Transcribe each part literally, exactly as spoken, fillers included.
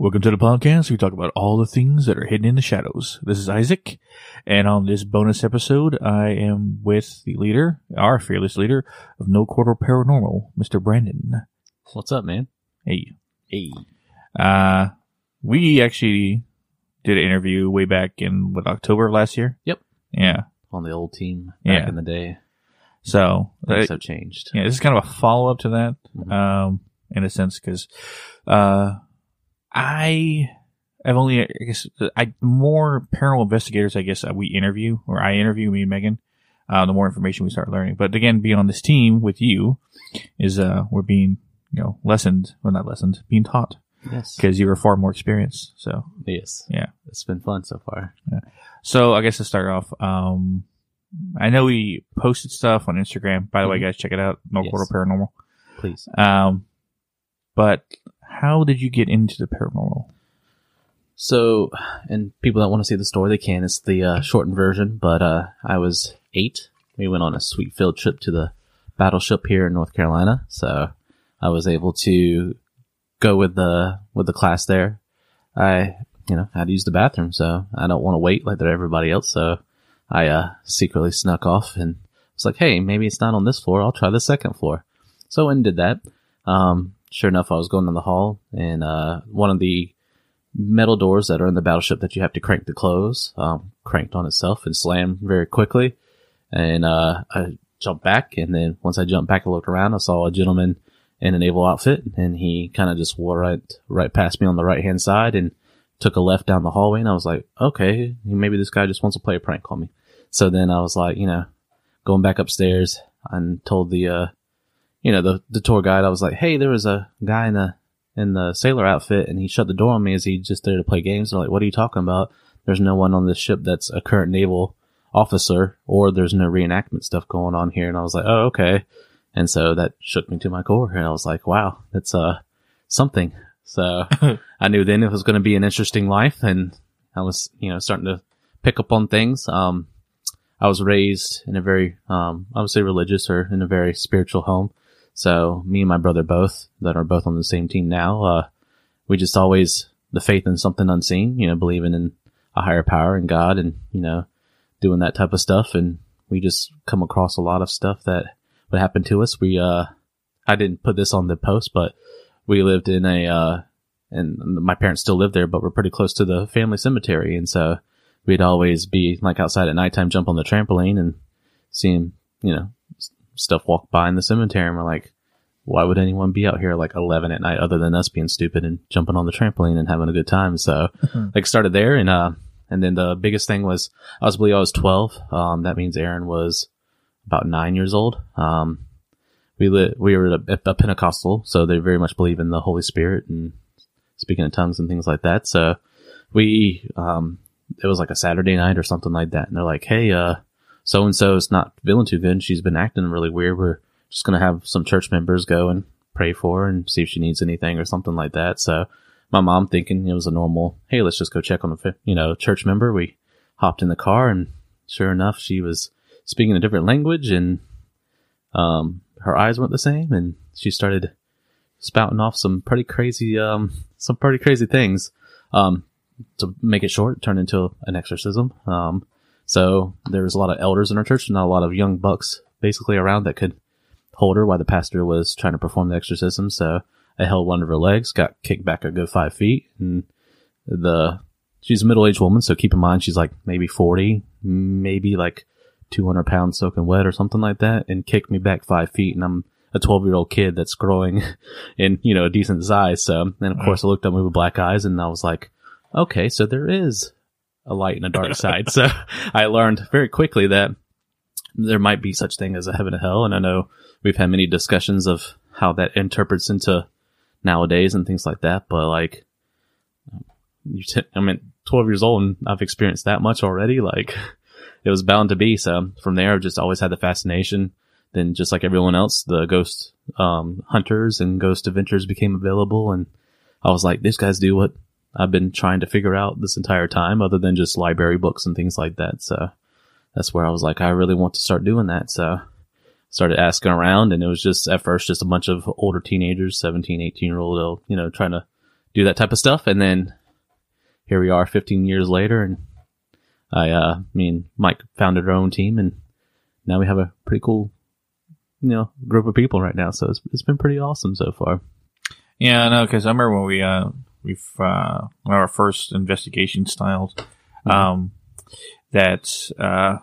Welcome to the podcast. We talk about all the things that are hidden in the shadows. This is Isaac, and on this bonus episode, I am with the leader, our fearless leader of No Quarter Paranormal, Mister Brandon. What's up, man? Hey. Hey. Uh, we actually did an interview way back in, what, October of last year? Yep. Yeah. On the old team back yeah. in the day. So. Things have changed. Yeah, this is kind of a follow-up to that, mm-hmm. um, in a sense, because... Uh, I have only, I guess, I, more paranormal investigators, I guess, we interview, or I interview, me and Megan, uh, the more information we start learning. But again, being on this team with you is, uh, we're being, you know, lessened, well, not lessened, being taught. Yes. Because you are far more experienced, so. Yes. Yeah. It's been fun so far. Yeah. So, I guess to start off, um, I know we posted stuff on Instagram. By the mm-hmm. way, guys, check it out, No yes. Quarter Paranormal. Please. Um, but... How did you get into the paranormal? So, and people that want to see the story, they can. It's the uh, shortened version, but uh, I was eight. We went on a sweet field trip to the battleship here in North Carolina. So I was able to go with the with the class there. I, you know, had to use the bathroom, so I don't want to wait like everybody else. So I uh, secretly snuck off and was like, hey, maybe it's not on this floor. I'll try the second floor. So I went and did that. Um Sure enough, I was going down the hall, and uh, one of the metal doors that are in the battleship that you have to crank to close, um, cranked on itself and slammed very quickly. And uh, I jumped back, and then once I jumped back and looked around, I saw a gentleman in a naval outfit, and he kind of just wore right, right past me on the right-hand side and took a left down the hallway, and I was like, okay, maybe this guy just wants to play a prank on me. So then I was like, you know, going back upstairs and told the... Uh, You know, the the tour guide, I was like, hey, there was a guy in the, in the sailor outfit, and he shut the door on me as he just there to play games. They're like, what are you talking about? There's no one on this ship that's a current naval officer, or there's no reenactment stuff going on here. And I was like, oh, okay. And so that shook me to my core, and I was like, wow, that's uh, something. So I knew then it was going to be an interesting life, and I was, you know, starting to pick up on things. Um, I was raised in a very, um, I would say religious or in a very spiritual home. So me and my brother both, that are both on the same team now, uh, we just always, the faith in something unseen, you know, believing in a higher power and God and, you know, doing that type of stuff. And we just come across a lot of stuff that would happen to us. We, uh, I didn't put this on the post, but we lived in a, uh, and my parents still live there, but we're pretty close to the family cemetery. And so we'd always be like outside at nighttime, jump on the trampoline and see him, you know, stuff walk by in the cemetery, and we're like, why would anyone be out here like eleven at night other than us being stupid and jumping on the trampoline and having a good time? So mm-hmm. like started there, and uh and then the biggest thing was I was I believe I was twelve. Um that means Aaron was about nine years old. Um we lit we were at a, a Pentecostal, so they very much believe in the Holy Spirit and speaking in tongues and things like that. So we um it was like a Saturday night or something like that, and they're like, hey, uh so-and-so is not feeling too good. She's been acting really weird. We're just going to have some church members go and pray for her and see if she needs anything or something like that. So my mom thinking it was a normal, hey, let's just go check on the, you know, church member. We hopped in the car, and sure enough, she was speaking a different language, and um, her eyes weren't the same. And she started spouting off some pretty crazy, um, some pretty crazy things. Um, to make it short, it turned into an exorcism. Um, So there was a lot of elders in our church, and not a lot of young bucks basically around that could hold her while the pastor was trying to perform the exorcism. So I held one of her legs, got kicked back a good five feet. And the she's a middle-aged woman, so keep in mind she's like maybe forty, maybe like two hundred pounds soaking wet or something like that, and kicked me back five feet. And I'm a twelve-year-old kid that's growing in, you know, a decent size. So then, of course, I looked up with black eyes, and I was like, okay, so there is a light and a dark side. So I learned very quickly that there might be such thing as a heaven and hell. And I know we've had many discussions of how that interprets into nowadays and things like that. But like, you t- I mean, twelve years old, and I've experienced that much already. Like, it was bound to be. So from there, I've just always had the fascination. Then just like everyone else, the ghost um, hunters and Ghost Adventures became available. And I was like, these guys do what I've been trying to figure out this entire time, other than just library books and things like that. So that's where I was like, I really want to start doing that. So started asking around, and it was just at first just a bunch of older teenagers, seventeen, eighteen year old, you know, trying to do that type of stuff. And then here we are fifteen years later. And I uh, me and Mike founded our own team. And now we have a pretty cool, you know, group of people right now. So it's it's been pretty awesome so far. Yeah, I know, because I remember when we, uh, we've, uh, one of our first investigation styles, um, mm-hmm. that, uh,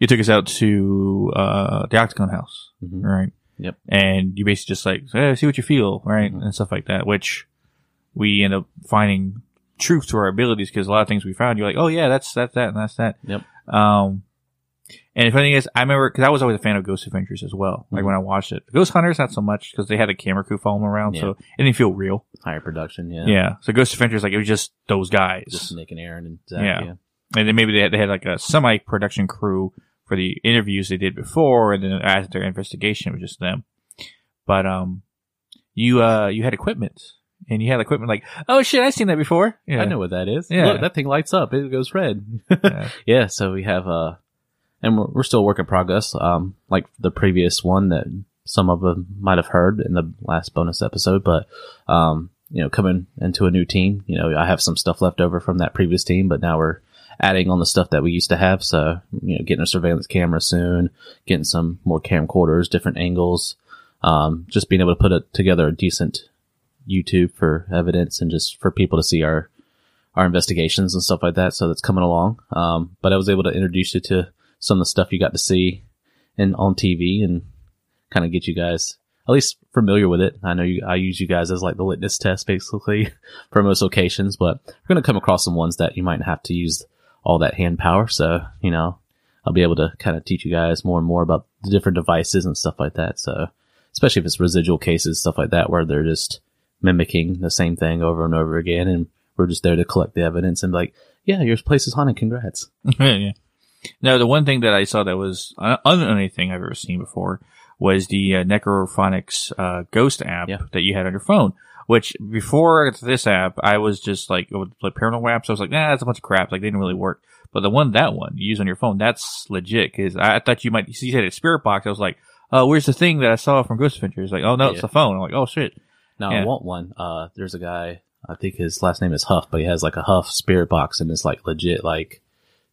you took us out to, uh, the Octagon House, mm-hmm. right? Yep. And you basically just like, hey, see what you feel, right? Mm-hmm. And stuff like that, which we end up finding truth to our abilities, because a lot of things we found, you're like, oh yeah, that's, that's that, and that's that. Yep. Um, And the funny thing is, I remember, because I was always a fan of Ghost Adventures as well, like mm-hmm. when I watched it. Ghost Hunters, not so much, because they had a camera crew following them around, yeah. so it didn't feel real. Higher production, yeah. Yeah, so Ghost Adventures, like, it was just those guys. Just Nick and Aaron and Zach, yeah. yeah. And then maybe they had, they had like, a semi-production crew for the interviews they did before, and then after their investigation, it was just them. But um, you uh, you had equipment, and you had equipment like, oh shit, I've seen that before. Yeah. I know what that is. Yeah. Look, that thing lights up. It goes red. yeah. yeah, so we have... Uh, And we're still a work in progress, um, like the previous one that some of them might have heard in the last bonus episode. But, um, you know, coming into a new team, you know, I have some stuff left over from that previous team, but now we're adding on the stuff that we used to have. So, you know, getting a surveillance camera soon, getting some more camcorders, different angles, um, just being able to put a, together a decent YouTube for evidence and just for people to see our, our investigations and stuff like that. So that's coming along. Um, but I was able to introduce you to some of the stuff you got to see and on T V and kind of get you guys at least familiar with it. I know you, I use you guys as like the litmus test basically for most locations, but we're going to come across some ones that you might have to use all that hand power. So, you know, I'll be able to kind of teach you guys more and more about the different devices and stuff like that. So especially if it's residual cases, stuff like that, where they're just mimicking the same thing over and over again. And we're just there to collect the evidence and be like, yeah, your place is haunted. Congrats. yeah. Now, the one thing that I saw that was unlike anything I've ever seen before was the uh, Necrophonics uh, Ghost app yeah. that you had on your phone, which before this app, I was just like, like Paranormal apps, so I was like, nah, that's a bunch of crap. Like, they didn't really work. But the one, that one you use on your phone, that's legit. Because I thought you might, you said a spirit box. I was like, oh, where's the thing that I saw from Ghost Adventures? Like, oh, no, yeah. it's the phone. I'm like, oh, shit. Now, yeah. I want one. Uh, there's a guy, I think his last name is Huff, but he has like a Huff Spirit Box, and it's like legit, like,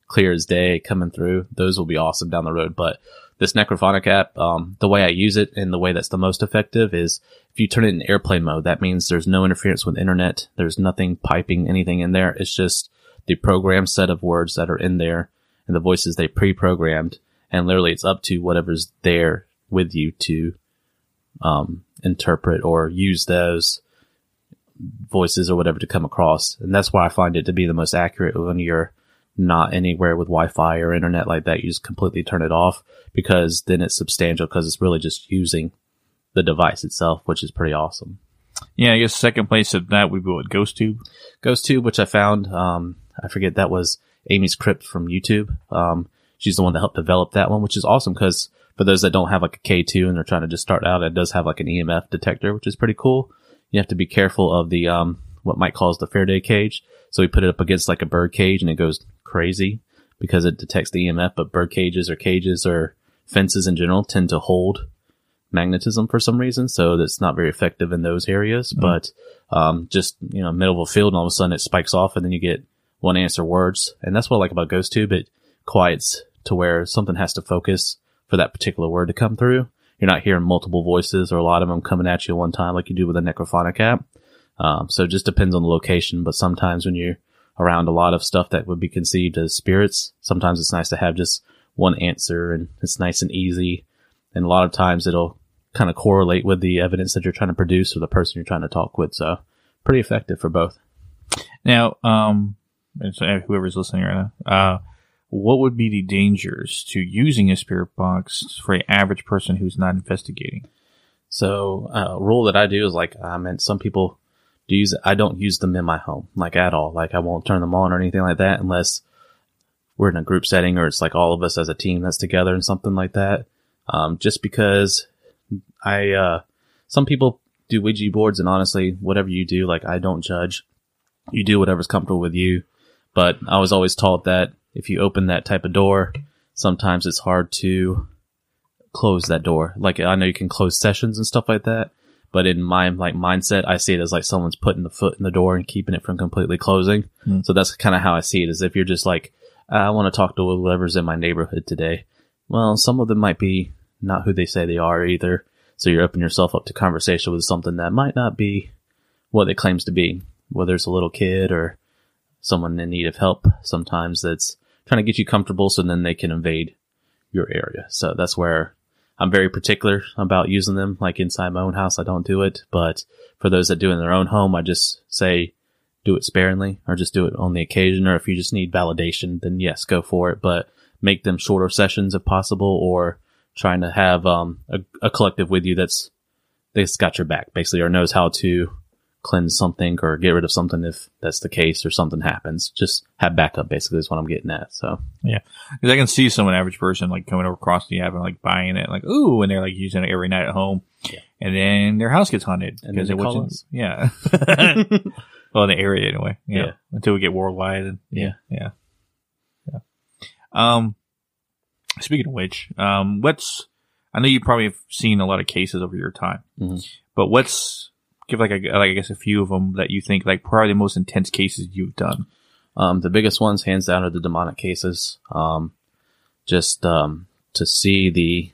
clear as day coming through. Those will be awesome down the road. But this Necrophonic app, um, the way I use it and the way that's the most effective is if you turn it in airplane mode, that means there's no interference with internet. There's nothing piping anything in there. It's just the program set of words that are in there and the voices they pre-programmed. And literally it's up to whatever's there with you to, um, interpret or use those voices or whatever to come across. And that's why I find it to be the most accurate when you're not anywhere with Wi-Fi or internet like that. You just completely turn it off, because then it's substantial, because it's really just using the device itself, which is pretty awesome. Yeah, I guess second place of that would be what, Ghost Tube? Ghost Tube, which I found, um, I forget, that was Amy's Crypt from YouTube. Um, she's the one that helped develop that one, which is awesome, because for those that don't have like a K two and they're trying to just start out, it does have like an E M F detector, which is pretty cool. You have to be careful of the, um, what Mike calls the Faraday cage. So we put it up against like a bird cage and it goes crazy because it detects the E M F, but bird cages or cages or fences in general tend to hold magnetism for some reason. So that's not very effective in those areas, mm. but, um, just, you know, middle of a field and all of a sudden it spikes off and then you get one answer words. And that's what I like about Ghost Tube. It quiets to where something has to focus for that particular word to come through. You're not hearing multiple voices or a lot of them coming at you at one time, like you do with a Necrophonic app. Um, so it just depends on the location, but sometimes when you're around a lot of stuff that would be conceived as spirits, sometimes it's nice to have just one answer and it's nice and easy. And a lot of times it'll kind of correlate with the evidence that you're trying to produce or the person you're trying to talk with. So pretty effective for both. Now, um, whoever's listening right now, uh, what would be the dangers to using a spirit box for an average person who's not investigating? So, uh, a rule that I do is like, I mean, some people do use it. I don't use them in my home, like at all. Like I won't turn them on or anything like that unless we're in a group setting or it's like all of us as a team that's together and something like that. Um, just because I, uh, some people do Ouija boards, and honestly, whatever you do, like I don't judge. You do whatever's comfortable with you. But I was always taught that if you open that type of door, sometimes it's hard to close that door. Like I know you can close sessions and stuff like that, But in my like mindset, I see it as like someone's putting the foot in the door and keeping it from completely closing. Mm. So that's kind of how I see it, is if you're just like, I want to talk to whoever's in my neighborhood today. Well, some of them might be not who they say they are either. So you're opening yourself up to conversation with something that might not be what it claims to be, whether it's a little kid or someone in need of help sometimes that's trying to get you comfortable so then they can invade your area. So that's where I'm very particular about using them. Like inside my own house, I don't do it. But for those that do it in their own home, I just say do it sparingly or just do it on the occasion. Or if you just need validation, then yes, go for it. But make them shorter sessions if possible, or trying to have um, a, a collective with you that's that's got your back, basically, or knows how to cleanse something or get rid of something if that's the case or something happens. Just have backup, basically, is what I'm getting at. So yeah, because I can see someone, average person, like coming over across the app and like buying it, like ooh, and they're like using it every night at home, yeah. And then their house gets haunted because it wasn't, yeah. Well, in the area anyway, yeah. yeah. Until we get worldwide, and, yeah. yeah, yeah, yeah. Um, speaking of which, um, let's. I know you probably have seen a lot of cases over your time, mm-hmm. but let's give like a, like I guess a few of them that you think like probably the most intense cases you've done. Um, the biggest ones, hands down, are the demonic cases. Um, just um to see the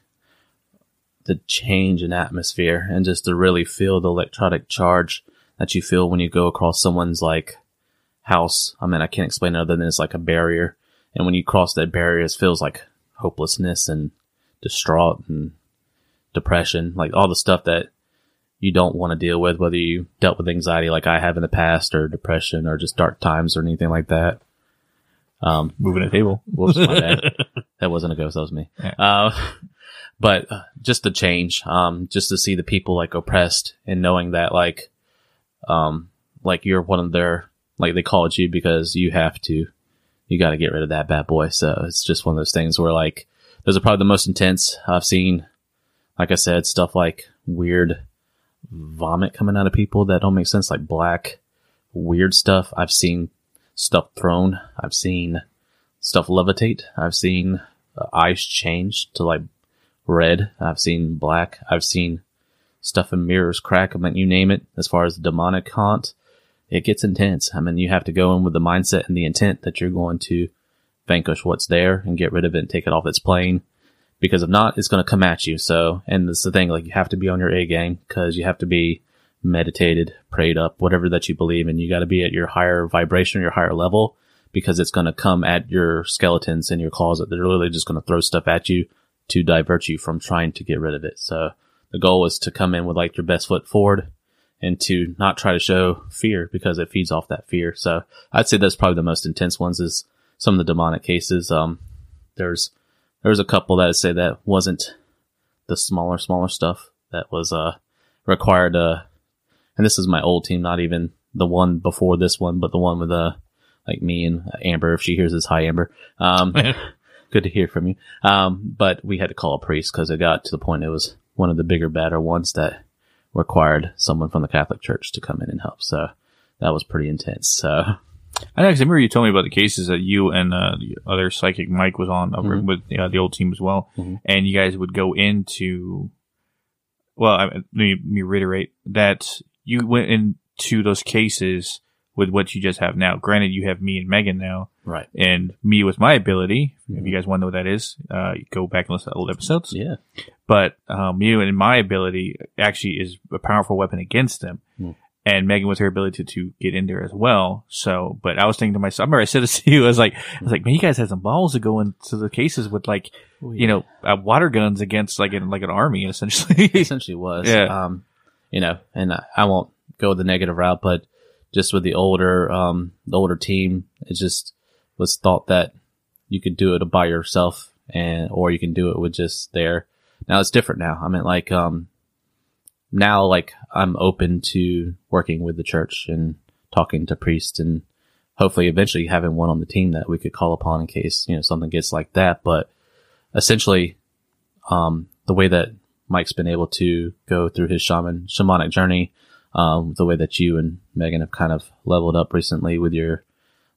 the change in atmosphere and just to really feel the electronic charge that you feel when you go across someone's like house. I mean, I can't explain it other than it's like a barrier, and when you cross that barrier, it feels like hopelessness and distraught and depression, like all the stuff that you don't want to deal with, whether you dealt with anxiety like I have in the past or depression or just dark times or anything like that. Um, Moving a table. Whoops, my bad. That wasn't a ghost, that was me. Yeah. Uh, but just the change, um, just to see the people like oppressed and knowing that like, um, like you're one of their, like they called you because you have to, you got to get rid of that bad boy. So it's just one of those things where like, those are probably the most intense I've seen. Like I said, stuff like weird vomit coming out of people that don't make sense, like black weird stuff. I've seen stuff thrown, I've seen stuff levitate, I've seen uh, eyes change to like red, I've seen black, I've seen stuff in mirrors crack. I mean, you name it. As far as the demonic haunt, it gets intense. I mean, you have to go in with the mindset and the intent that you're going to vanquish what's there and get rid of it and take it off its plane, because if not, it's going to come at you. So, and that's the thing, like you have to be on your A game, because you have to be meditated, prayed up, whatever that you believe in. You got to be at your higher vibration, your higher level, because it's going to come at your skeletons in your closet. They're literally just going to throw stuff at you to divert you from trying to get rid of it. So the goal is to come in with like your best foot forward and to not try to show fear, because it feeds off that fear. So I'd say that's probably the most intense ones, is some of the demonic cases. Um, there's, There was a couple that I'd say that wasn't the smaller, smaller stuff that was uh, required. Uh, and this is my old team, not even the one before this one, but the one with uh, like me and Amber. If she hears this, hi, Amber. Um, good to hear from you. Um, but we had to call a priest because it got to the point it was one of the bigger, badder ones that required someone from the Catholic Church to come in and help. So that was pretty intense. So. I know, because I remember you told me about the cases that you and uh, the other psychic Mike was on over mm-hmm. with uh, the old team as well, mm-hmm. and you guys would go into. Well, I, let, me, let me reiterate that you went into those cases with what you just have now. Granted, you have me and Megan now, right? And me with my ability. Mm-hmm. If you guys want to know what that is, uh, go back and listen to old episodes. Yeah, but um, you and my ability actually is a powerful weapon against them. Mm. And Megan was her ability to, to get in there as well. So, but I was thinking to myself, I remember I said this to you, I was like, I was like, man, you guys had some balls to go into the cases with like, oh, yeah. you know, uh, water guns against like an, like an army, essentially. It essentially was. Yeah. Um, you know, and I, I won't go the negative route, but just with the older, um, the older team, it just was thought that you could do it by yourself, and, or you can do it with just there. Now it's different now. I mean, like, um, now, like, I'm open to working with the church and talking to priests, and hopefully eventually having one on the team that we could call upon in case, you know, something gets like that. But essentially, um, the way that Mike's been able to go through his shaman, shamanic journey, um, the way that you and Megan have kind of leveled up recently with your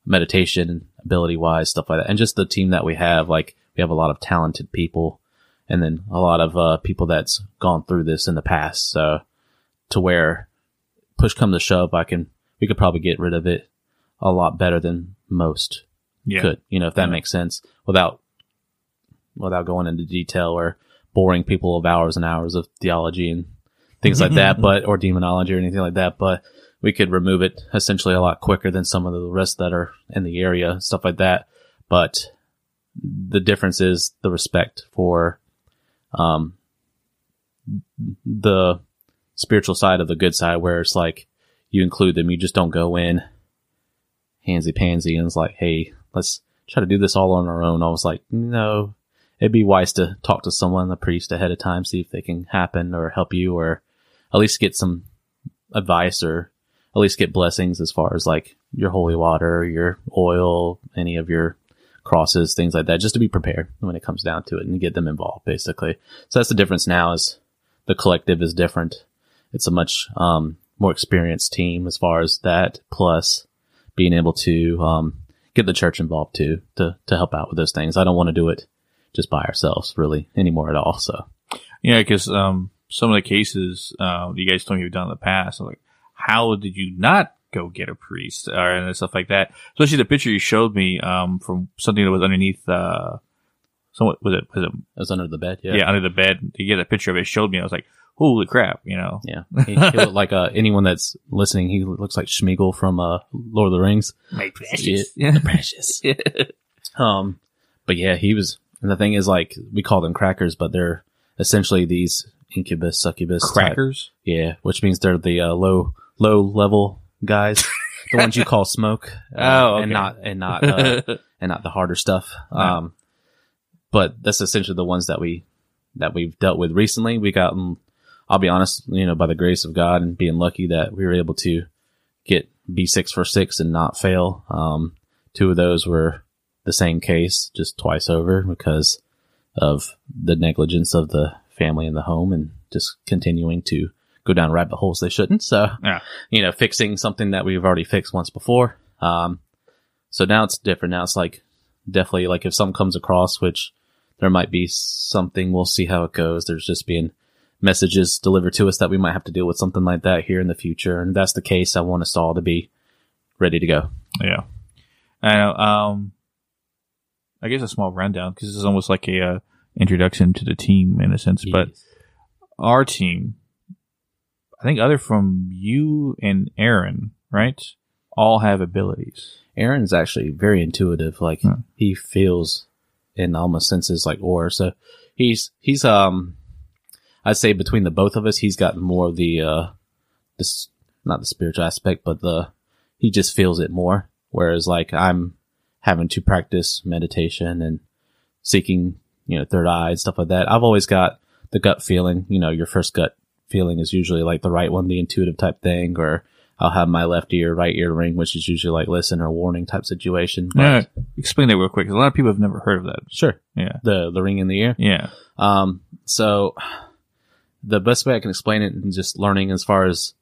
meditation ability wise, stuff like that. And just the team that we have, like, we have a lot of talented people. And then a lot of uh, people that's gone through this in the past. So to where push come to shove, I can we could probably get rid of it a lot better than most yeah. could. You know, if that yeah. makes sense, without without going into detail or boring people of hours and hours of theology and things like that, but or demonology or anything like that. But we could remove it essentially a lot quicker than some of the rest that are in the area, stuff like that. But the difference is the respect for um, the spiritual side of the good side, where it's like you include them. You just don't go in handsy-pansy and it's like, hey, let's try to do this all on our own. I was like, no, it'd be wise to talk to someone, a priest, ahead of time, see if they can happen or help you or at least get some advice or at least get blessings as far as like your holy water, your oil, any of your crosses, things like that, just to be prepared when it comes down to it and get them involved, basically. So that's the difference now is the collective is different. It's a much um, more experienced team as far as that, plus being able to um, get the church involved too, to, to help out with those things. I don't want to do it just by ourselves really anymore at all. So yeah, because um, some of the cases uh, you guys told me you've done in the past, I'm like, how did you not go get a priest or and stuff like that? Especially the picture you showed me um, from something that was underneath. Uh, somewhat was it? Was it? It was under the bed. Yeah, yeah, under the bed. You get a picture of it. Showed me. I was like, holy crap! You know. Yeah. He, he looked like uh, anyone that's listening, he looks like Sméagol from uh, Lord of the Rings. My precious, yeah. the precious. yeah. Um, but yeah, he was. And the thing is, like, we call them crackers, but they're essentially these incubus, succubus crackers. Type. Yeah, which means they're the uh, low, low level guys, the ones you call smoke, uh, oh, okay. and not and not uh, and not the harder stuff. Right. Um, but that's essentially the ones that we that we've dealt with recently. We got, um, I'll be honest, you know, by the grace of God and being lucky that we were able to get B six for six and not fail. Um, two of those were the same case, just twice over because of the negligence of the family in the home and just continuing to go down rabbit holes they shouldn't. So, yeah. you know, fixing something that we've already fixed once before. Um, so now it's different. Now it's like definitely like if something comes across, which there might be something, we'll see how it goes. There's just being messages delivered to us that we might have to deal with something like that here in the future. And if that's the case, I want us all to be ready to go. Yeah. I know. Um, I guess a small rundown because this is almost like a uh, introduction to the team in a sense, yes. but our team, I think other from you and Aaron, right, all have abilities. Aaron's actually very intuitive. Like huh. he feels and almost senses like aura. So he's, he's, um, I'd say between the both of us, he's got more of the, uh, this, not the spiritual aspect, but the, he just feels it more. Whereas like I'm having to practice meditation and seeking, you know, third eye and stuff like that. I've always got the gut feeling, you know, your first gut feeling is usually like the right one, the intuitive type thing, or I'll have my left ear, right ear ring, which is usually like listen or warning type situation. But yeah, explain that real quick, because a lot of people have never heard of that. Sure. Yeah. The the ring in the ear. Yeah. Um. So the best way I can explain it and just learning as far as,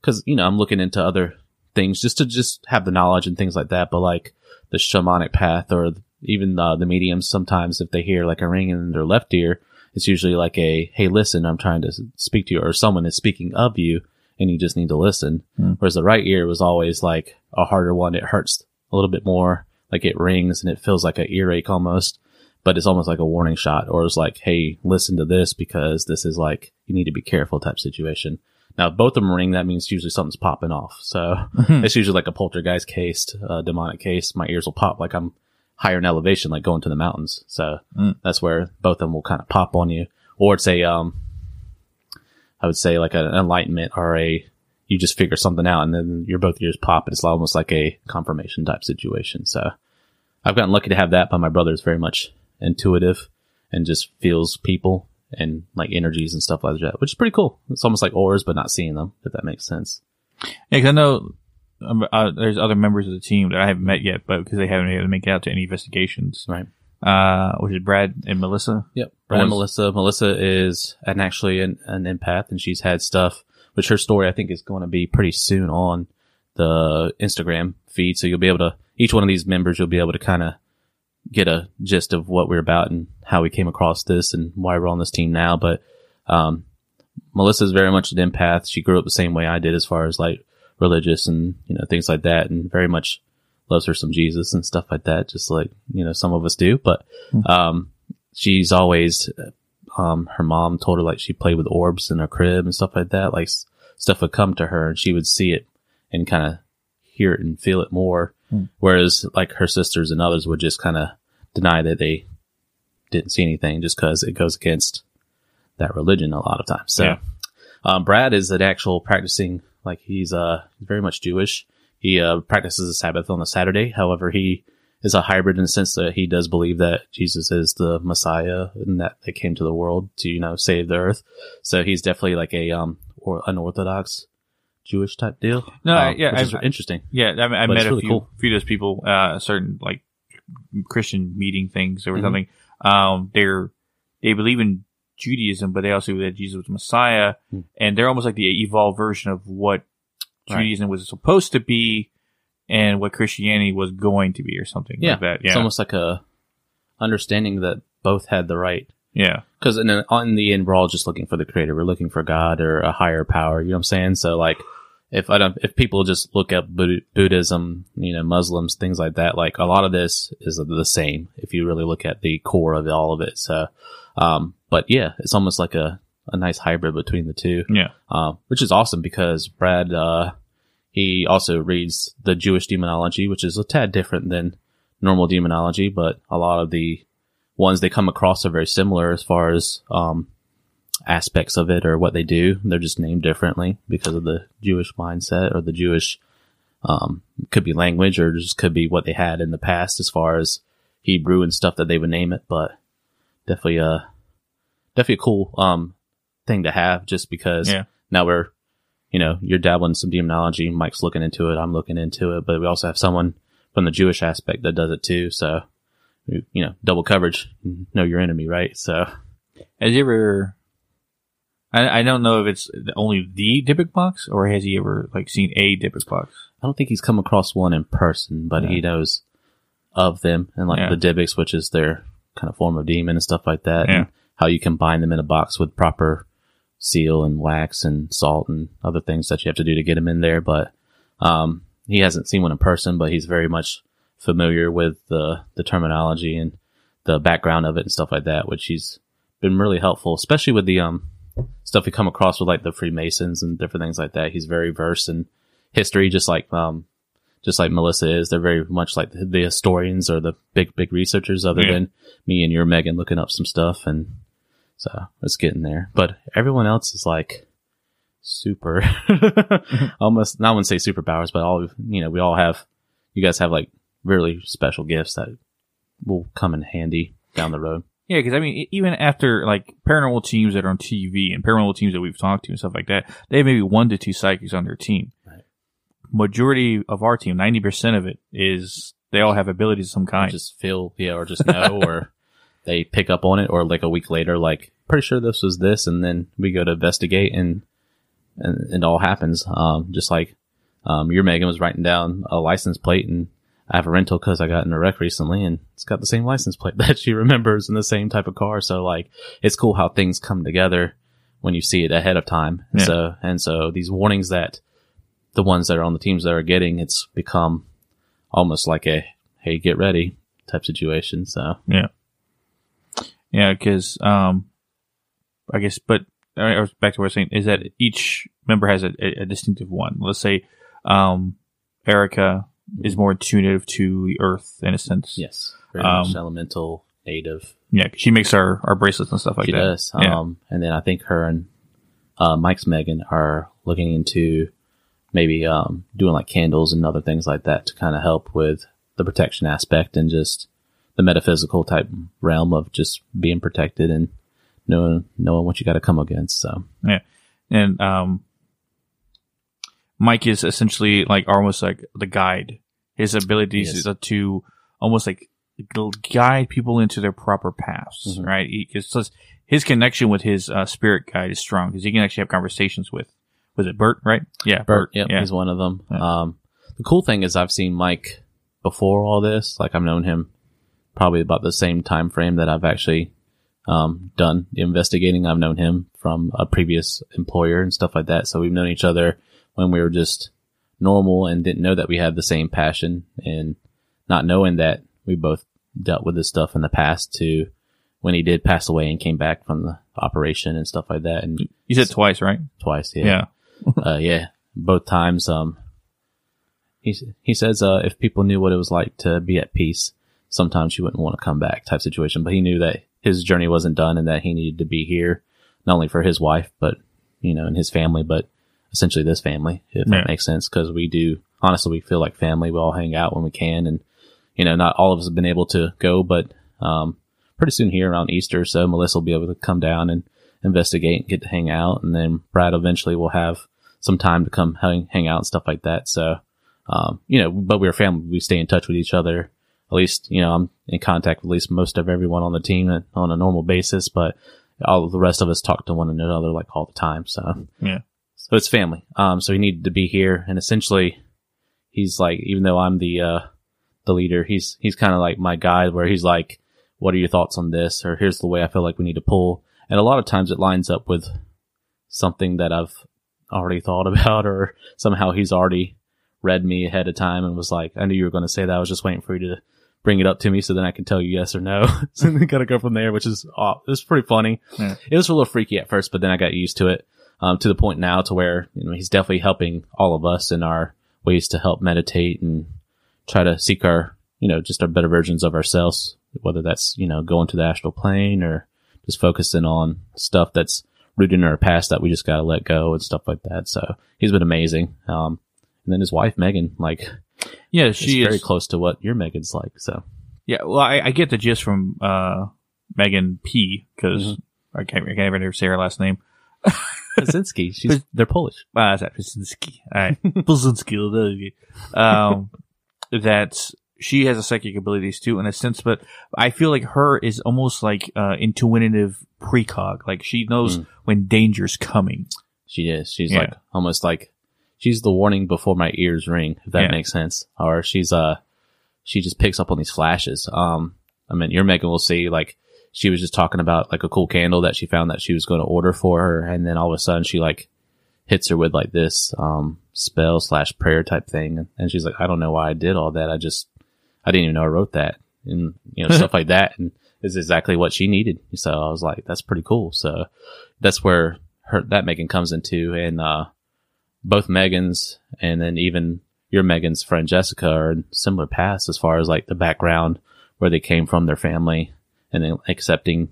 because you know I'm looking into other things just to just have the knowledge and things like that. But like the shamanic path or even the, the mediums, sometimes if they hear like a ring in their left ear, it's usually like a, hey, listen, I'm trying to speak to you, or someone is speaking of you, and you just need to listen. Mm. Whereas the right ear was always like a harder one. It hurts a little bit more, like it rings, and it feels like an earache almost, but it's almost like a warning shot, or it's like, hey, listen to this because this is like, you need to be careful type situation. Now, if both of them ring, that means usually something's popping off. So it's usually like a poltergeist case, uh, demonic case. My ears will pop like I'm higher in elevation, like going to the mountains. So mm. that's where both of them will kind of pop on you. Or it's a, um, I would say like an enlightenment or a, you just figure something out and then your both ears pop. It's almost like a confirmation type situation. So I've gotten lucky to have that, but my brother is very much intuitive and just feels people and like energies and stuff like that, which is pretty cool. It's almost like auras, but not seeing them, if that makes sense. Yeah, 'cause I know Um, uh, there's other members of the team that I haven't met yet, but because they haven't been able to make it out to any investigations, right? Uh, which is Brad and Melissa. Yep, Brad and Melissa. Melissa is an actually an, an empath, and she's had stuff. Which her story, I think, is going to be pretty soon on the Instagram feed. So you'll be able to each one of these members, you'll be able to kind of get a gist of what we're about and how we came across this and why we're on this team now. But um, Melissa's very much an empath. She grew up the same way I did as far as like religious and, you know, things like that, and very much loves her some Jesus and stuff like that, just like, you know, some of us do. But um, she's always, um, her mom told her like she played with orbs in her crib and stuff like that. Like stuff would come to her and she would see it and kind of hear it and feel it more. Mm. Whereas like her sisters and others would just kind of deny that they didn't see anything just because it goes against that religion a lot of times. So yeah. um, Brad is an actual practicing, like he's uh, very much Jewish. He uh, practices the Sabbath on a Saturday. However, he is a hybrid in the sense that he does believe that Jesus is the Messiah and that they came to the world to, you know, save the earth. So he's definitely like a um or an Orthodox Jewish type deal. No, um, yeah, which is I, interesting. Yeah, I, I met a really few, cool. few of those people. Uh, certain like Christian meeting things or mm-hmm. something. Um, they're they believe in Judaism, but they also believe that Jesus was the Messiah, mm. and they're almost like the evolved version of what Judaism right. was supposed to be and what Christianity was going to be or something yeah. like that. Yeah. It's almost like a understanding that both had the right. Yeah. Because in, in the end, we're all just looking for the creator. We're looking for God or a higher power. You know what I'm saying? So like if I don't, if people just look up Buddhism, you know, Muslims, things like that, like a lot of this is the same if you really look at the core of all of it. So, um, but yeah, it's almost like a, a nice hybrid between the two. Yeah. Um, which is awesome because Brad, uh, he also reads the Jewish demonology, which is a tad different than normal demonology, but a lot of the ones they come across are very similar as far as um, aspects of it or what they do. They're just named differently because of the Jewish mindset or the Jewish, um, could be language or just could be what they had in the past as far as Hebrew and stuff that they would name it. But definitely a, definitely a cool um, thing to have just because yeah. now we're, you know, you're dabbling in some demonology. Mike's looking into it. I'm looking into it. But we also have someone from the Jewish aspect that does it too. So, you know, double coverage. Know your enemy, right? So, has he ever... I, I don't know if it's only the Dybbuk box, or has he ever, like, seen a Dybbuk box? I don't think he's come across one in person, but yeah. he knows of them. And, like, yeah. the Dybbuks, which is their kind of form of demon and stuff like that. Yeah. And how you combine them in a box with proper... seal and wax and salt and other things that you have to do to get him in there. But um, he hasn't seen one in person, but he's very much familiar with the, the terminology and the background of it and stuff like that, which he's been really helpful, especially with the um stuff we come across with like the Freemasons and different things like that. He's very versed in history, just like um just like Melissa is. They're very much like the, the historians or the big, big researchers other yeah. than me and your Megan looking up some stuff and so it's getting there, but everyone else is like super, almost. Not I wouldn't say superpowers, but all you know, we all have. You guys have like really special gifts that will come in handy down the road. Yeah, because I mean, even after like paranormal teams that are on T V and paranormal teams that we've talked to and stuff like that, they have maybe one to two psychics on their team. Right. Majority of our team, ninety percent of it is they all have abilities of some kind. Or just feel, yeah, or just know, or. They pick up on it, or like a week later, like pretty sure this was this, and then we go to investigate, and and it all happens. Um, just like um, your Megan was writing down a license plate, and I have a rental because I got in a wreck recently, and it's got the same license plate that she remembers in the same type of car. So like, it's cool how things come together when you see it ahead of time. Yeah. So and so these warnings that the ones that are on the teams that are getting, it's become almost like a hey, get ready type situation. So yeah. Yeah, because um, I guess, but I was back to what I was saying is that each member has a, a distinctive one. Let's say um, Erica is more intuitive to the earth in a sense. Yes, very um, much elemental, native. Yeah, she makes our, our bracelets and stuff like she that. She does. Yeah. Um, and then I think her and uh, Mike's Megan are looking into maybe um, doing like candles and other things like that to kind of help with the protection aspect and just. The metaphysical type realm of just being protected and knowing knowing what you got to come against. So yeah, and um, Mike is essentially like almost like the guide. His abilities yes. is to almost like guide people into their proper paths, mm-hmm. right? He, it's just, his connection with his uh, spirit guide is strong because he can actually have conversations with was it Bert, right? Yeah, Bert. Bert yep, yeah, he's one of them. Yeah. Um, the cool thing is I've seen Mike before all this. Like I've known him. Probably about the same time frame that I've actually um, done investigating. I've known him from a previous employer and stuff like that. So we've known each other when we were just normal and didn't know that we had the same passion, and not knowing that we both dealt with this stuff in the past to when he did pass away and came back from the operation and stuff like that. And you said so, twice, right? Twice. Yeah. Yeah. uh, yeah. Both times. Um, he, he says, uh, if people knew what it was like to be at peace, sometimes you wouldn't want to come back type situation, but he knew that his journey wasn't done and that he needed to be here, not only for his wife, but, you know, and his family, but essentially this family, if yeah. that makes sense. Cause we do, honestly, we feel like family. We all hang out when we can. And, you know, not all of us have been able to go, but, um, pretty soon here around Easter. So Melissa will be able to come down and investigate and get to hang out. And then Brad eventually will have some time to come hang, hang out and stuff like that. So, um, you know, but we're family. We stay in touch with each other. At least, you know, I'm in contact with at least most of everyone on the team on a normal basis, but all of the rest of us talk to one another like all the time. So, yeah. So it's family. Um, so he needed to be here. And essentially he's like, even though I'm the, uh, the leader, he's, he's kind of like my guide where he's like, what are your thoughts on this? Or here's the way I feel like we need to pull. And a lot of times it lines up with something that I've already thought about, or somehow he's already read me ahead of time and was like, I knew you were going to say that. I was just waiting for you to bring it up to me so then I can tell you yes or no. So then gotta go from there, which is, oh, it was pretty funny. Yeah. It was a little freaky at first, but then I got used to it, um, to the point now to where, you know, he's definitely helping all of us in our ways to help meditate and try to seek our, you know, just our better versions of ourselves, whether that's, you know, going to the astral plane or just focusing on stuff that's rooted in our past that we just got to let go and stuff like that. So he's been amazing. Um, and then his wife, Megan, like, yeah, she is very close to what your Megan's like. So, yeah, well, I, I get the gist from, uh, Megan P, because mm-hmm. I can't, I can't even ever say her last name. Poczynski. She's, they're Polish. Ah, uh, is that Poczynski? All right. Poczynski. Um, that's, she has a psychic abilities too, in a sense, but I feel like her is almost like uh intuitive precog. Like she knows mm. when danger's coming. She is. She's yeah. like almost like she's the warning before my ears ring, if that yeah. makes sense. Or she's uh she just picks up on these flashes. Um, I mean, your Megan will see, like she was just talking about like a cool candle that she found that she was going to order for her, and then all of a sudden she like hits her with like this um spell slash prayer type thing, and she's like, I don't know why I did all that. I just I didn't even know I wrote that, and you know stuff like that, and it's exactly what she needed. So I was like, "That's pretty cool." So that's where her that Megan comes into, and uh, both Megan's, and then even your Megan's friend Jessica are in similar paths as far as like the background, where they came from, their family, and then accepting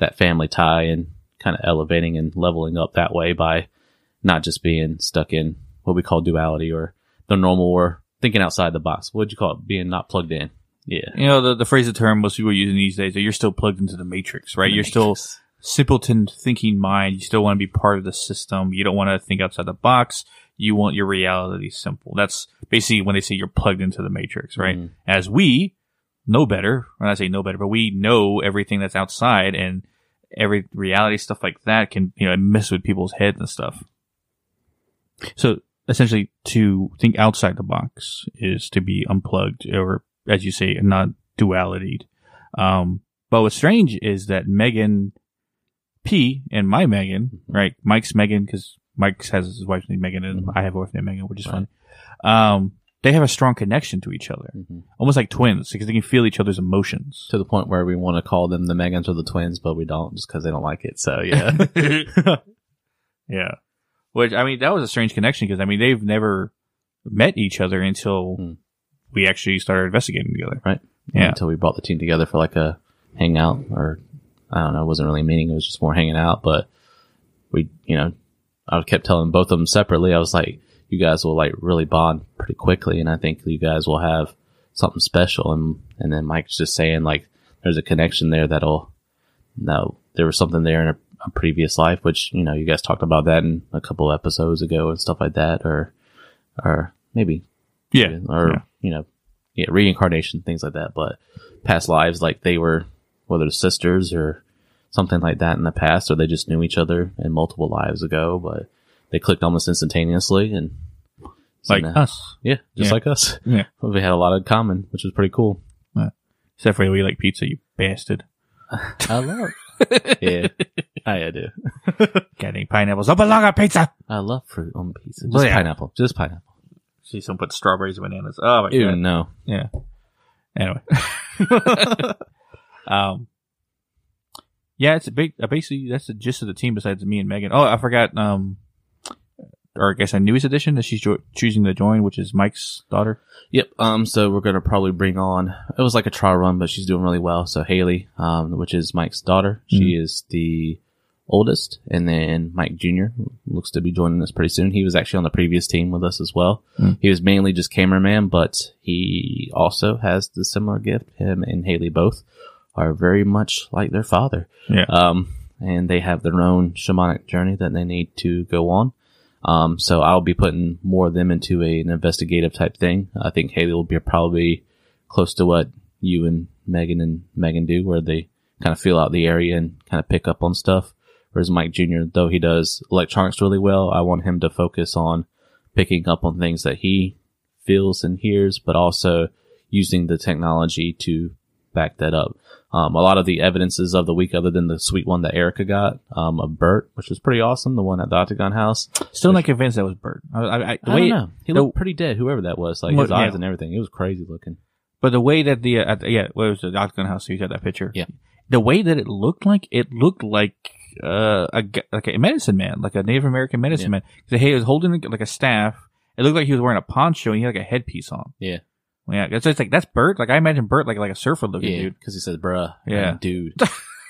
that family tie and kind of elevating and leveling up that way by not just being stuck in what we call duality or the normal or thinking outside the box. What'd you call it? Being not plugged in. Yeah. You know, the, the phrase, the term most people are using these days, that you're still plugged into the matrix, right? The you're matrix. Still simpleton thinking mind. You still want to be part of the system. You don't want to think outside the box. You want your reality simple. That's basically when they say you're plugged into the matrix, right? Mm-hmm. As we know better, when I say know better, but we know everything that's outside, and every reality stuff like that can, you know, mess with people's heads and stuff. So, essentially, to think outside the box is to be unplugged, or as you say, not duality. Um, but what's strange is that Megan P and my Megan, right? Mike's Megan, because Mike has his wife named Megan, and mm-hmm. I have a wife named Megan, which is right. funny. Um, they have a strong connection to each other, mm-hmm. almost like twins, because they can feel each other's emotions to the point where we want to call them the Megans or the twins, but we don't, just because they don't like it. So yeah, yeah. Which, I mean, that was a strange connection because, I mean, they've never met each other until mm. we actually started investigating together. Right. Yeah. Until we brought the team together for like a hangout, or I don't know, it wasn't really a meeting. It was just more hanging out. But we, you know, I kept telling both of them separately. I was like, you guys will like really bond pretty quickly. And I think you guys will have something special. And, and then Mike's just saying like, there's a connection there that'll, no, there was something there in a, a previous life, which, you know, you guys talked about that in a couple episodes ago and stuff like that, or or maybe yeah or yeah. you know yeah reincarnation, things like that, but past lives, like they were, whether sisters or something like that in the past, or they just knew each other in multiple lives ago, but they clicked almost instantaneously, and so like now, us yeah just yeah. like us yeah we had a lot in common, which was pretty cool, yeah. except for we like pizza, you bastard. I love it. Yeah, I do. Getting pineapples. Don't belong on pizza. I love fruit on pizza. Just yeah. pineapple. Just pineapple. See, someone put strawberries and bananas. Oh, my Ew, God. No. Yeah. Anyway. um. Yeah, it's a big, basically, that's the gist of the team besides me and Megan. Oh, I forgot, um, or I guess a newest addition that she's jo- choosing to join, which is Mike's daughter. Yep. Um, so we're going to probably bring on, it was like a trial run, but she's doing really well. So Haley, um, which is Mike's daughter, mm-hmm. she is the oldest. And then Mike Junior looks to be joining us pretty soon. He was actually on the previous team with us as well. Mm-hmm. He was mainly just cameraman, but he also has the similar gift. Him and Haley both are very much like their father. Yeah. Um, and they have their own shamanic journey that they need to go on. Um, so I'll be putting more of them into a, an investigative type thing. I think Haley will be probably close to what you and Megan and Megan do, where they kind of feel out the area and kind of pick up on stuff. Whereas Mike Junior, though he does electronics really well, I want him to focus on picking up on things that he feels and hears, but also using the technology to back that up. Um, a lot of the evidences of the week, other than the sweet one that Erica got, um, of Bert, which was pretty awesome, the one at the Octagon House. Still not convinced that was Bert. I, I, I, the I way don't know. He the, looked pretty dead, whoever that was. Like, well, his eyes yeah. and everything. It was crazy looking. But the way that the, uh, at the yeah, well, it was the Octagon House, so you got that picture. Yeah. The way that it looked like, it looked like, uh, a, like a medicine man, like a Native American medicine yeah. man. Because he was holding like a staff. It looked like he was wearing a poncho and he had like a headpiece on. Yeah. Yeah, it's just like, that's Bert. Like, I imagine Bert like like a surfer looking yeah, dude. Because he says, bruh, yeah. dude.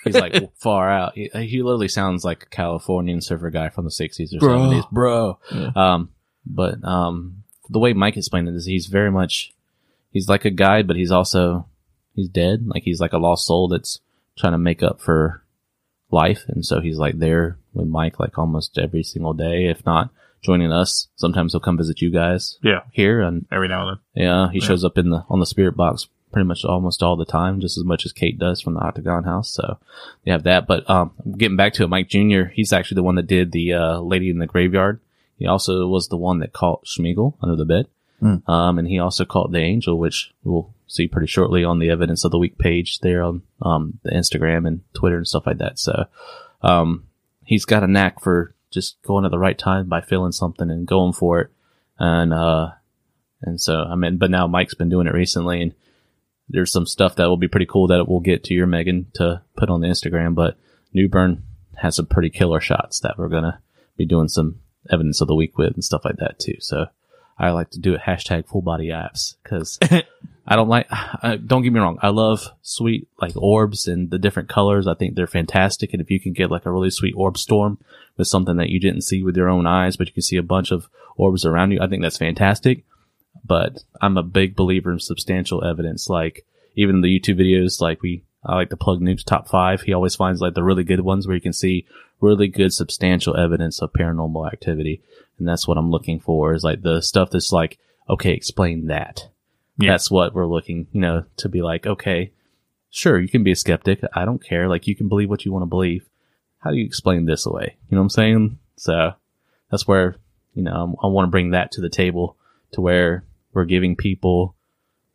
He's like far out. He, he literally sounds like a Californian surfer guy from the sixties or bro. seventies. Bro. Yeah. Um, but um, the way Mike explained it is he's very much, he's like a guide, but he's also, he's dead. Like, he's like a lost soul that's trying to make up for life. And so he's like there with Mike like almost every single day, if not joining us. Sometimes he'll come visit you guys. Yeah. Here and every now and then. Yeah. He yeah. shows up in the, on the spirit box pretty much almost all the time, just as much as Kate does from the Octagon House. So they have that. But, um, getting back to it, Mike Junior, he's actually the one that did the, uh, lady in the graveyard. He also was the one that caught Sméagol under the bed. Mm. Um, and he also caught the angel, which we'll see pretty shortly on the evidence of the week page there on, um, the Instagram and Twitter and stuff like that. So, um, he's got a knack for just going at the right time by feeling something and going for it. And, uh, and so, I mean, but now Mike's been doing it recently, and there's some stuff that will be pretty cool that it will get to your Megan to put on the Instagram. But Newburn has some pretty killer shots that we're going to be doing some evidence of the week with and stuff like that too. So I like to do it hashtag full body apps, because I don't like, uh, don't get me wrong. I love sweet like orbs and the different colors. I think they're fantastic. And if you can get like a really sweet orb storm with something that you didn't see with your own eyes, but you can see a bunch of orbs around you, I think that's fantastic. But I'm a big believer in substantial evidence. Like even the YouTube videos, like we, I like to plug Nuke's top five. He always finds like the really good ones where you can see really good substantial evidence of paranormal activity. And that's what I'm looking for, is like the stuff that's like, okay, explain that. Yeah. That's what we're looking, you know, to be like, okay, sure, you can be a skeptic. I don't care. Like, you can believe what you want to believe. How do you explain this away? You know what I'm saying? So that's where, you know, I want to bring that to the table, to where we're giving people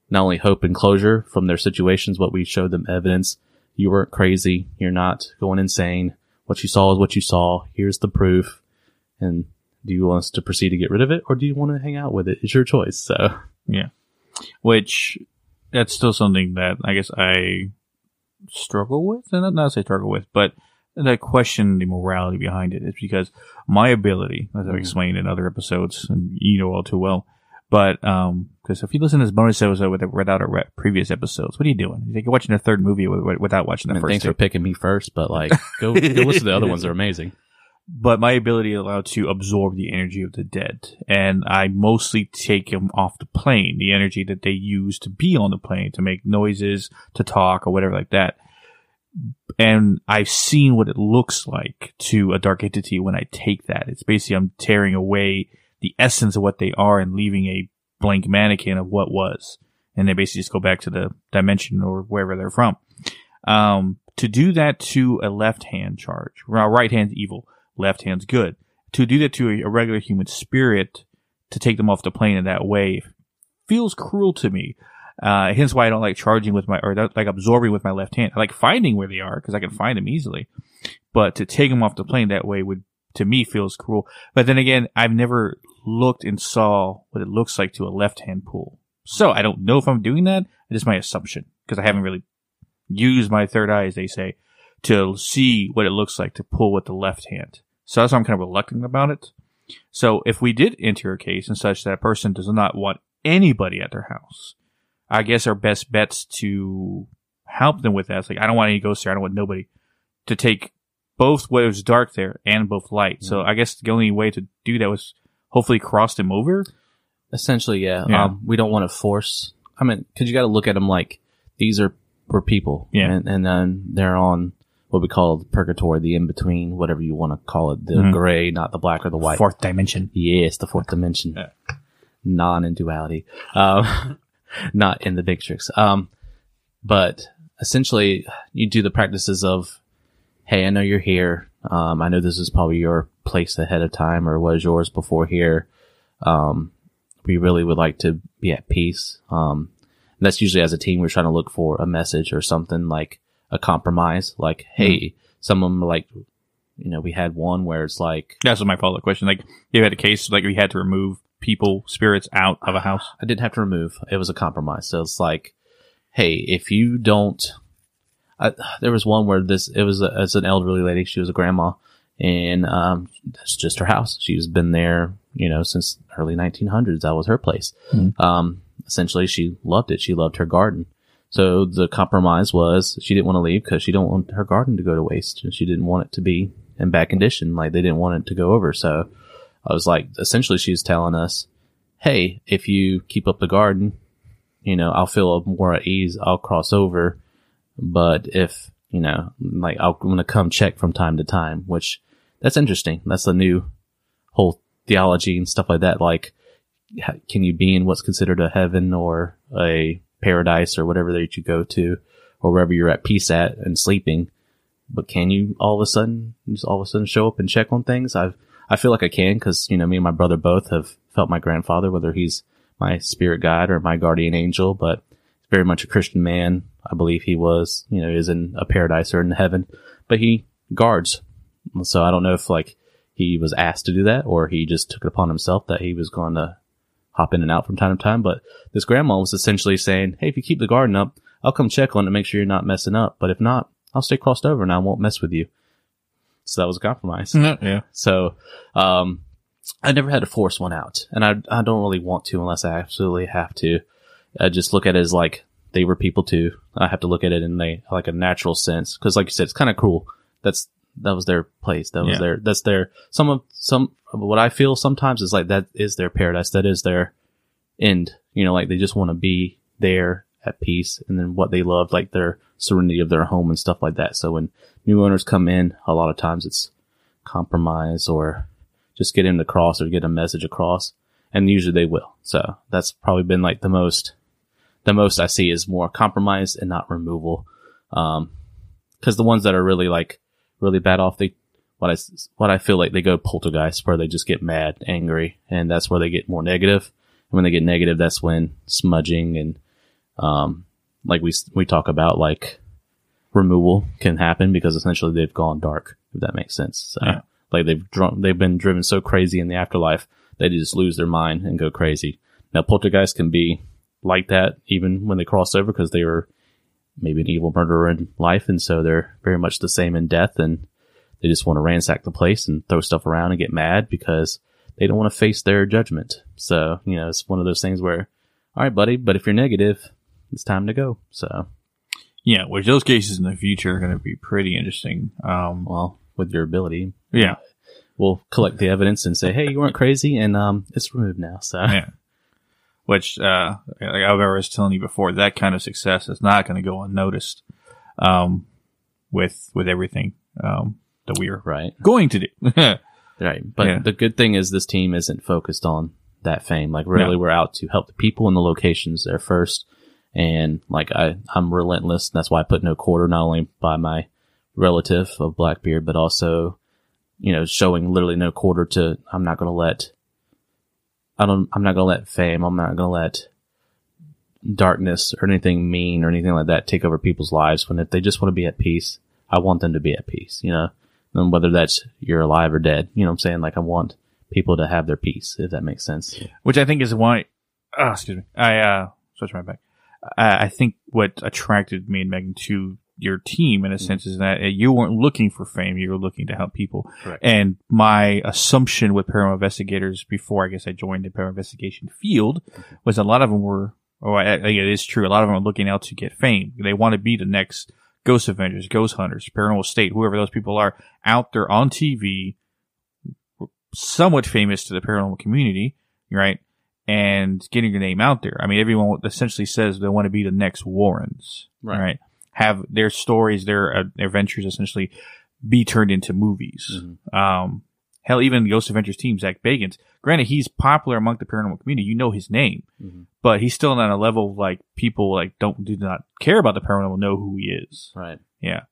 not only hope and closure from their situations, but we showed them evidence. You weren't crazy. You're not going insane. What you saw is what you saw. Here's the proof. And do you want us to proceed to get rid of it, or do you want to hang out with it? It's your choice. So, yeah. Which, that's still something that I guess I struggle with. And not say struggle with, but that question, the morality behind it, is because my ability, as I've explained in other episodes, and you know all too well, but um, because if you listen to this bonus episode without a re- previous episodes, what are you doing? You're watching a third movie without watching the I mean, first. Thanks two. For picking me first, but like, go, go listen to the other ones. They're amazing. But my ability to allow to absorb the energy of the dead. And I mostly take them off the plane, the energy that they use to be on the plane, to make noises, to talk, or whatever like that. And I've seen what it looks like to a dark entity when I take that. It's basically I'm tearing away the essence of what they are and leaving a blank mannequin of what was. And they basically just go back to the dimension or wherever they're from. Um, to do that to a left-hand charge. Right hand's evil. Left hand's good. To do that to a, a regular human spirit, to take them off the plane in that way, feels cruel to me. Uh, hence why I don't like charging with my, or like absorbing with my left hand. I like finding where they are because I can find them easily. But to take them off the plane that way would, to me, feels cruel. But then again, I've never looked and saw what it looks like to a left-hand pull. So I don't know if I'm doing that. It is my assumption because I haven't really used my third eye, as they say, to see what it looks like to pull with the left hand. So that's why I'm kind of reluctant about it. So if we did enter a case and such that person does not want anybody at their house, I guess our best bet's to help them with that. It's like, I don't want any ghosts there. I don't want nobody to take both waves dark there and both light. Mm-hmm. So I guess the only way to do that was hopefully cross them over. Essentially, yeah. yeah. Um, we don't want to force. I mean, because you got to look at them like these are we're people. Yeah. And, and then they're on what we call the purgatory, the in-between, whatever you want to call it. The mm-hmm. gray, not the black or the white. Fourth dimension. Yes, the fourth dimension. Yeah. Non-duality. Um, not in the Matrix. Um, but essentially, you do the practices of, hey, I know you're here. Um, I know this is probably your place ahead of time or was yours before here. Um, we really would like to be at peace. Um, and that's usually as a team, we're trying to look for a message or something like a compromise. Like, hey, mm-hmm. some of them are like, you know, we had one where it's like. That's my follow-up question. Like, you had a case like we had to remove people, spirits out of a house. I didn't have to remove. It was a compromise. So it's like, hey, if you don't. I, there was one where this, it was a, as an elderly lady. She was a grandma and, um, that's just her house. She's been there, you know, since early nineteen hundreds. That was her place. Mm-hmm. Um, essentially she loved it. She loved her garden. So the compromise was she didn't want to leave because she didn't want her garden to go to waste and she didn't want it to be in bad condition. Like they didn't want it to go over. So I was like, essentially she was telling us, hey, if you keep up the garden, you know, I'll feel more at ease. I'll cross over. But if, you know, like I'm going to come check from time to time, which that's interesting. That's the new whole theology and stuff like that. Like, can you be in what's considered a heaven or a paradise or whatever that you go to or wherever you're at peace at and sleeping? But can you all of a sudden, just all of a sudden show up and check on things? I've, I feel like I can because, you know, me and my brother both have felt my grandfather, whether he's my spirit guide or my guardian angel, but very much a Christian man. I believe he was, you know, is in a paradise or in heaven, but he guards. So I don't know if like he was asked to do that or he just took it upon himself that he was going to hop in and out from time to time. But this grandma was essentially saying, hey, if you keep the garden up, I'll come check on it and make sure you're not messing up. But if not, I'll stay crossed over and I won't mess with you. So that was a compromise. Yeah. So, um, I never had to force one out and I, I don't really want to unless I absolutely have to. I just look at it as like, they were people too. I have to look at it in a, like a natural sense. Cause like you said, it's kind of cruel. That's, that was their place. That was yeah. their, that's their, some of, some of what I feel sometimes is like, that is their paradise. That is their end. You know, like they just want to be there at peace. And then what they love, like their serenity of their home and stuff like that. So when new owners come in, a lot of times it's compromise or just get them to cross or get a message across. And usually they will. So that's probably been like the most, The most I see is more compromise and not removal. Um, cause the ones that are really like, really bad off, they, what I, what I feel like they go poltergeist where they just get mad, angry, and that's where they get more negative. And when they get negative, that's when smudging and, um, like we, we talk about like removal can happen because essentially they've gone dark, if that makes sense. So, yeah. Like they've drunk, they've been driven so crazy in the afterlife, they just lose their mind and go crazy. Now poltergeist can be like that even when they cross over because they were maybe an evil murderer in life and so they're very much the same in death and they just want to ransack the place and throw stuff around and get mad because they don't want to face their judgment. So, you know, it's one of those things where, all right, buddy, but if you're negative, it's time to go. So, yeah, which those cases in the future are going to be pretty interesting. Um, well, with your ability. Yeah. We'll collect the evidence and say, hey, you weren't crazy and um, it's removed now. So, yeah. Which, uh, like I was telling you before, that kind of success is not going to go unnoticed, um, with, with everything, um, that we are right. going to do. Right. But yeah. The good thing is this team isn't focused on that fame. Like really no. We're out to help the people in the locations there first. And like I, I'm relentless. That's why I put no quarter, not only by my relative of Blackbeard, but also, you know, showing literally no quarter to, I'm not going to let I don't, I'm not going to let fame, I'm not going to let darkness or anything mean or anything like that take over people's lives, when if they just want to be at peace, I want them to be at peace, you know, and whether that's you're alive or dead, you know what I'm saying? Like, I want people to have their peace, if that makes sense. Which I think is why, oh, excuse me, I uh, switched my back. I, I think what attracted me and Megan to your team, in a sense, is that you weren't looking for fame, you were looking to help people. Correct. And my assumption with paranormal investigators before I guess I joined the paranormal investigation field was a lot of them were, oh, I, I, it is true, a lot of them are looking out to get fame. They want to be the next Ghost Adventures, Ghost Hunters, Paranormal State, whoever those people are out there on T V, somewhat famous to the paranormal community, right? And getting your name out there. I mean, everyone essentially says they want to be the next Warrens, right? right? Have their stories, their uh, adventures essentially be turned into movies. Mm-hmm. Um, hell, even the Ghost Adventures team, Zach Bagans, granted, he's popular among the paranormal community. You know his name, mm-hmm. but he's still not on a level of, like, people like don't do not care about the paranormal, know who he is. Right. Yeah.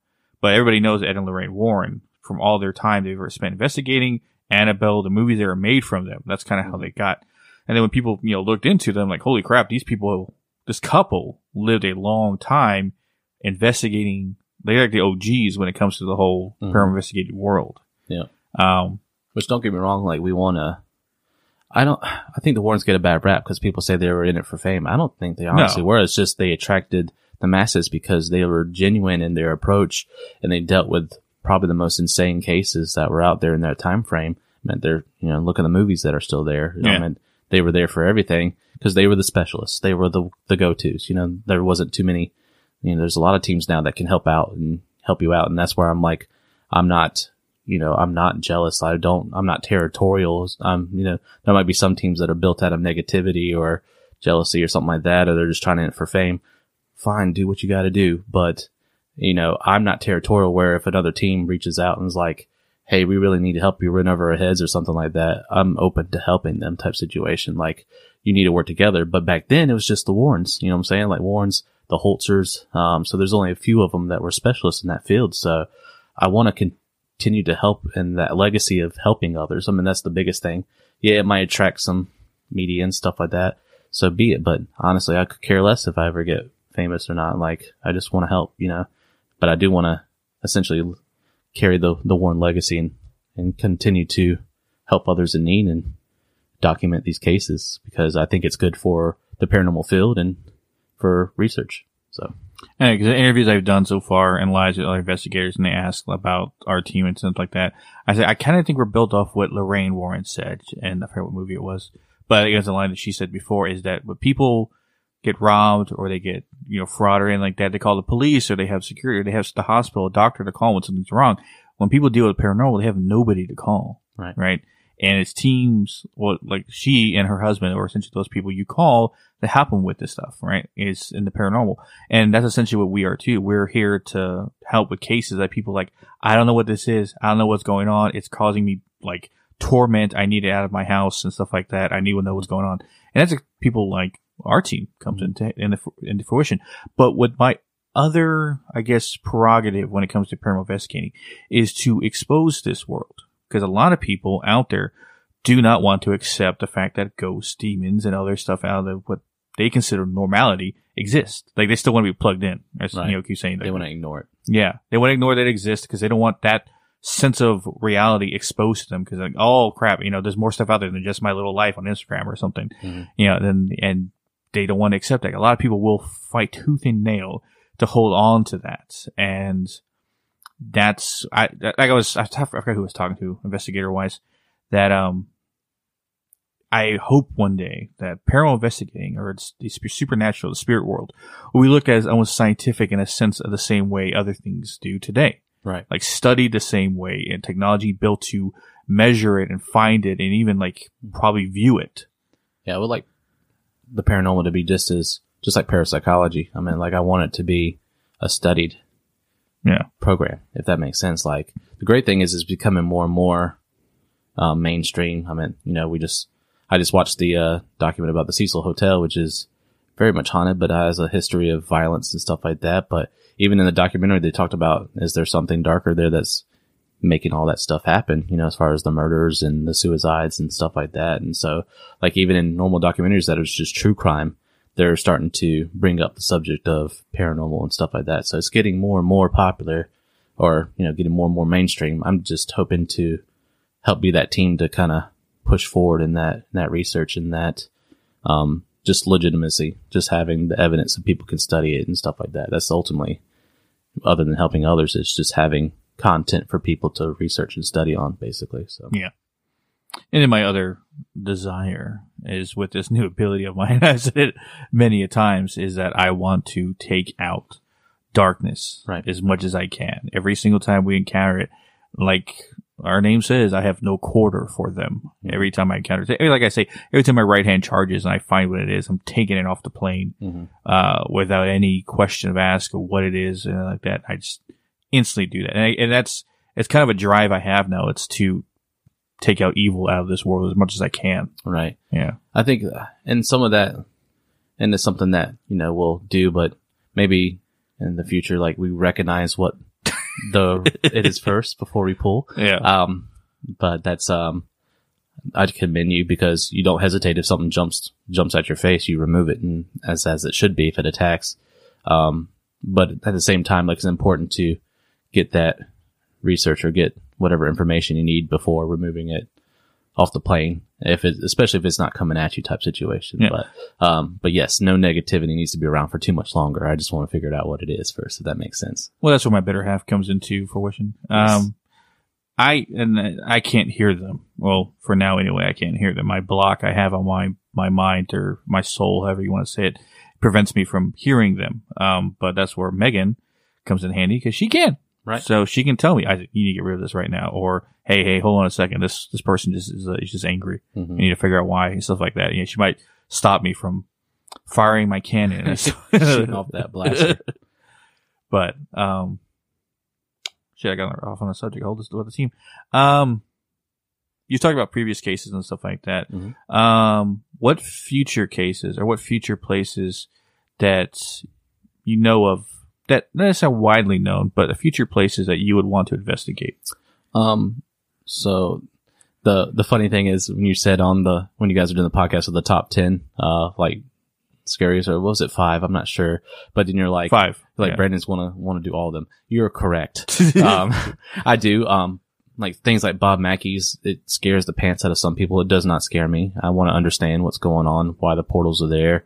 But everybody knows Ed and Lorraine Warren from all their time they've ever spent investigating Annabelle, the movies that are made from them. That's kind of mm-hmm. how they got. And then when people, you know, looked into them, like, holy crap, these people, this couple lived a long time investigating. They're like the O Gs when it comes to the whole mm-hmm. paranormal investigative world. Yeah. Um, Which, don't get me wrong, like, we want to, I don't, I think the Warrens get a bad rap because people say they were in it for fame. I don't think they honestly no. were. It's just they attracted the masses because they were genuine in their approach, and they dealt with probably the most insane cases that were out there in that time frame. I mean, they're, you know, look at the movies that are still there. You yeah. know, I mean, they were there for everything because they were the specialists. They were the the go-tos. You know, there wasn't too many. You know, there's a lot of teams now that can help out and help you out. And that's where I'm like, I'm not, you know, I'm not jealous. I don't, I'm not territorial. I'm, you know, there might be some teams that are built out of negativity or jealousy or something like that, or they're just trying it for fame. Fine. Do what you got to do. But, you know, I'm not territorial where if another team reaches out and is like, hey, we really need to help you, run over our heads or something like that, I'm open to helping them type situation. Like, you need to work together. But back then it was just the Warrens, you know what I'm saying? Like, Warrens, the Holtzers. Um, so there's only a few of them that were specialists in that field. So I want to continue to help in that legacy of helping others. I mean, that's the biggest thing. Yeah, it might attract some media and stuff like that. So be it. But honestly, I could care less if I ever get famous or not. Like, I just want to help, you know, but I do want to essentially carry the, the Warren legacy and, and continue to help others in need and document these cases, because I think it's good for the paranormal field and for research. So, and the interviews I've done so far and lives with other investigators, and they ask about our team and stuff like that, I say I kind of think we're built off what Lorraine Warren said, and I forget what movie it was, but I guess the line that she said before is that when people get robbed or they get, you know, fraud or anything like that, they call the police or they have security or they have the hospital, a doctor to call when something's wrong. When people deal with paranormal, they have nobody to call, right? Right. And it's teams, well, like she and her husband, or essentially those people you call to help them with this stuff, right? It's in the paranormal. And that's essentially what we are too. We're here to help with cases that people like, I don't know what this is. I don't know what's going on. It's causing me like torment. I need it out of my house and stuff like that. I need to know what's going on. And that's like, people like our team comes into, into, into fruition. But what my other, I guess, prerogative when it comes to paranormal investigating is to expose this world. Because a lot of people out there do not want to accept the fact that ghosts, demons, and other stuff out of what they consider normality exists. Like, they still want to be plugged in. As right. You know, keep saying that. They want to ignore it. Yeah. They want to ignore that it exists because they don't want that sense of reality exposed to them. Because, like, oh, crap, you know, there's more stuff out there than just my little life on Instagram or something. Mm-hmm. You know, and, and they don't want to accept that. A lot of people will fight tooth and nail to hold on to that. And That's I like I was I forgot who I was talking to, investigator wise, that um I hope one day that paranormal investigating, or it's the supernatural, the spirit world, we look at as almost scientific in a sense of the same way other things do today, right? Like, studied the same way, and technology built to measure it and find it, and even like probably view it. Yeah, I would like the paranormal to be just as just like parapsychology. I mean, like, I want it to be a studied. Yeah, program, if that makes sense. Like, the great thing is, it's becoming more and more uh, mainstream. I mean, you know, we just, I just watched the uh, document about the Cecil Hotel, which is very much haunted, but has a history of violence and stuff like that. But even in the documentary, they talked about, is there something darker there that's making all that stuff happen, you know, as far as the murders and the suicides and stuff like that. And so, like, even in normal documentaries that are just true crime, they're starting to bring up the subject of paranormal and stuff like that. So it's getting more and more popular, or, you know, getting more and more mainstream. I'm just hoping to help be that team to kind of push forward in that, in that research and that, um, just legitimacy, just having the evidence so people can study it and stuff like that. That's ultimately, other than helping others, it's just having content for people to research and study on, basically. So, yeah. And then my other desire is, with this new ability of mine, I've said it many a times, is that I want to take out darkness, right, as much as I can. Every single time we encounter it, like our name says, I have no quarter for them. Mm-hmm. Every time I encounter it, like I say, every time my right hand charges and I find what it is, I'm taking it off the plane, mm-hmm, uh, without any question of ask of what it is and like that. I just instantly do that. And, I, and that's, it's kind of a drive I have now. It's to take out evil out of this world as much as I can. Right. Yeah. I think, and some of that, and it's something that, you know, we'll do, but maybe in the future, like, we recognize what the it is first before we pull. Yeah. Um, but that's, um, I'd commend you, because you don't hesitate. If something jumps, jumps at your face, you remove it, and as, as it should be if it attacks. Um, but at the same time, like, it's important to get that research or get whatever information you need before removing it off the plane, if it, especially if it's not coming at you type situation. Yeah. But, um, but yes, no negativity needs to be around for too much longer. I just want to figure it out what it is first, if that makes sense. Well, that's where my better half comes into fruition. Yes. Um, I, and I can't hear them. Well, for now anyway, I can't hear them. My block I have on my, my mind, or my soul, however you want to say it, prevents me from hearing them. Um, but that's where Megan comes in handy, because she can. Right. So she can tell me, I, you need to get rid of this right now. Or, hey, hey, hold on a second. This this person just is uh, is just angry. Mm-hmm. I need to figure out why, and stuff like that. You know, she might stop me from firing my cannon. Shooting off that blaster. But, um, shit, I got off on a subject. Hold this with the team. Um, you talked about previous cases and stuff like that. Mm-hmm. Um, what future cases, or what future places that you know of, that that's not widely known, but the future places that you would want to investigate? Um, so the the funny thing is, when you said on the, when you guys are doing the podcast of the top ten, uh, like scariest, or what was it, five? I'm not sure. But then you're like five, like yeah. Brandon's want to want to do all of them. You're correct. um, I do. Um, like things like Bob Mackey's, it scares the pants out of some people. It does not scare me. I want to understand what's going on, why the portals are there.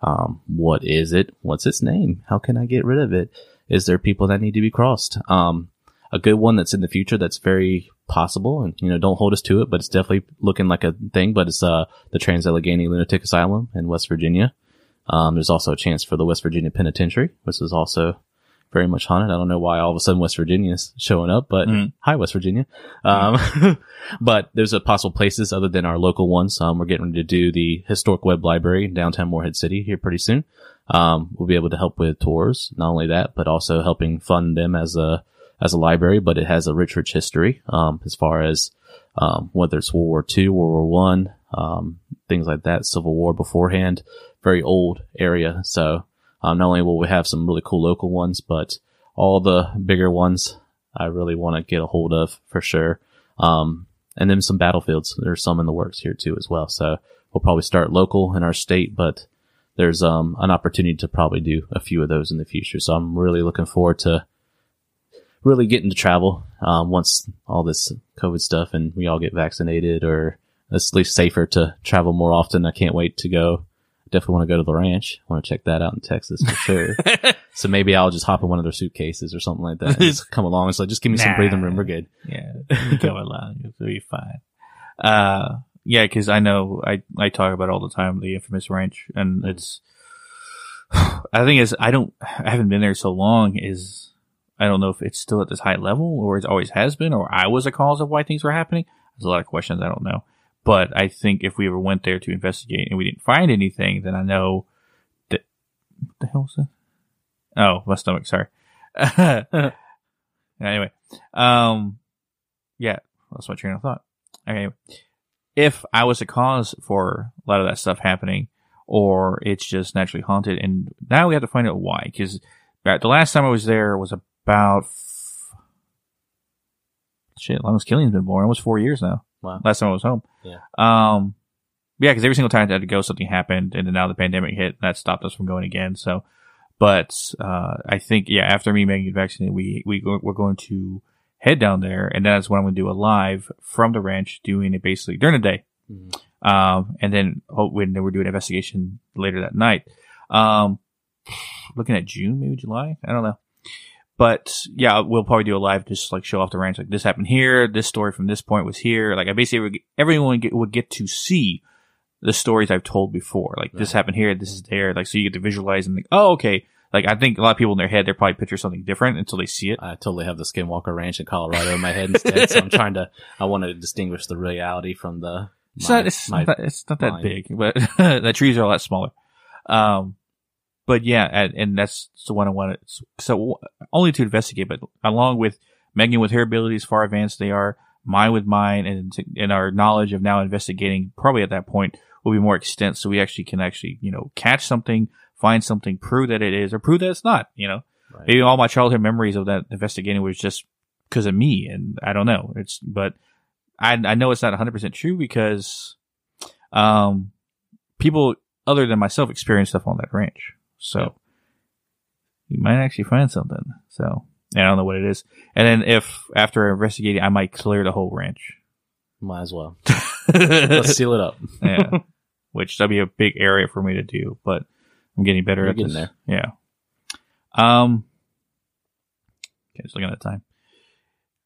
Um, what is it? What's its name? How can I get rid of it? Is there people that need to be crossed? Um, a good one that's in the future that's very possible, and, you know, don't hold us to it, but it's definitely looking like a thing, but it's, uh, the Trans-Allegheny Lunatic Asylum in West Virginia. Um, there's also a chance for the West Virginia Penitentiary, which is also very much haunted. I don't know why all of a sudden West Virginia is showing up, but mm. hi, West Virginia. Um, mm. But there's a possible places other than our local ones. Um, we're getting ready to do the historic web library in downtown Morehead City here pretty soon. Um, we'll be able to help with tours. Not only that, but also helping fund them as a, as a library, but it has a rich, rich history. Um, as far as, um, whether it's World War Two, World War One, um, things like that, Civil War beforehand, very old area. So, Um, not only will we have some really cool local ones, but all the bigger ones I really want to get a hold of for sure. Um, and then some battlefields. There's some in the works here too as well. So we'll probably start local in our state, but there's um, an opportunity to probably do a few of those in the future. So I'm really looking forward to really getting to travel um, once all this COVID stuff and we all get vaccinated, or it's at least safer to travel more often. I can't wait to go. Definitely want to go to the ranch. I want to check that out in Texas for sure. So maybe I'll just hop in one of their suitcases or something like that and just come along. It's like, just give me nah, some breathing room. We're good. Yeah, come along. It'll be fine. Uh, yeah, because I know I, I talk about it all the time, the infamous ranch, and mm-hmm. it's. I think it's I don't I haven't been there so long. Is I don't know if it's still at this high level, or it always has been, or I was a cause of why things were happening. There's a lot of questions I don't know. But I think if we ever went there to investigate and we didn't find anything, then I know that... What the hell is that? Oh, my stomach, sorry. Anyway. Um, yeah, that's my train of thought. Okay. If I was a cause for a lot of that stuff happening, or it's just naturally haunted, and now we have to find out why. Because the last time I was there was about... F- Shit, Longest Killing's been born. Almost four years now. Wow. Last time I was home. Yeah. Um, yeah, because every single time I had to go, something happened, and then now the pandemic hit, and that stopped us from going again. So, but uh, I think, yeah, after me making it vaccinated, we, we go, we're going to head down there, and that's what I'm going to do, a live from the ranch, doing it basically during the day. Mm-hmm. Um, and then oh, when we're doing an investigation later that night. Um, looking at June, maybe July, I don't know. But yeah, we'll probably do a live, just like show off the ranch. Like, this happened here. This story from this point was here. Like, I basically would, everyone get, would get to see the stories I've told before. Like, right. This happened here. This is there. Like, so you get to visualize and think, oh, okay. Like, I think a lot of people in their head, they probably picture something different until they see it. I totally have the Skinwalker Ranch in Colorado in my head instead. So I'm trying to, I want to distinguish the reality from the. It's my, not, it's my, not, it's not that big, but the trees are a lot smaller. Um, But yeah, and, and that's the one I wanted. So only to investigate, but along with Megan with her abilities, far advanced they are, mine with mine, and and our knowledge of now investigating probably at that point will be more extensive. So we actually can actually, you know, catch something, find something, prove that it is, or prove that it's not, you know. Right. Maybe all my childhood memories of that investigating was just because of me, and I don't know. It's, but I, I know it's not one hundred percent true because um, people other than myself experience stuff on that ranch. So you might actually find something. So I don't know what it is. And then if after investigating, I might clear the whole ranch. Might as well. Let's seal it up. Yeah, which that'd be a big area for me to do. But I'm getting better You're at getting this. There. Yeah. Um. Okay, just looking at the time.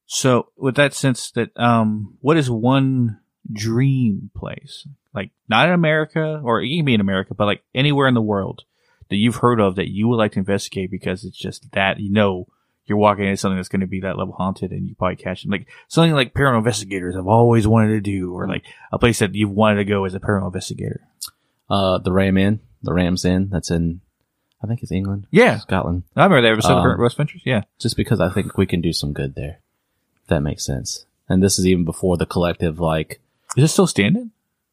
So with that sense that um, what is one dream place? Like, not in America, or it can be in America, but like anywhere in the world that you've heard of that you would like to investigate because it's just that, you know, you're walking into something that's going to be that level haunted and you probably catch it. Like something like paranormal investigators have always wanted to do, or like a place that you've wanted to go as a paranormal investigator. Uh, the Ram Inn, the Ram's Inn. That's in, I think it's England. Yeah. Scotland. I remember that episode um, of West Ventures. Yeah. Just because I think we can do some good there. If that makes sense. And this is even before the collective, like. Is it still standing?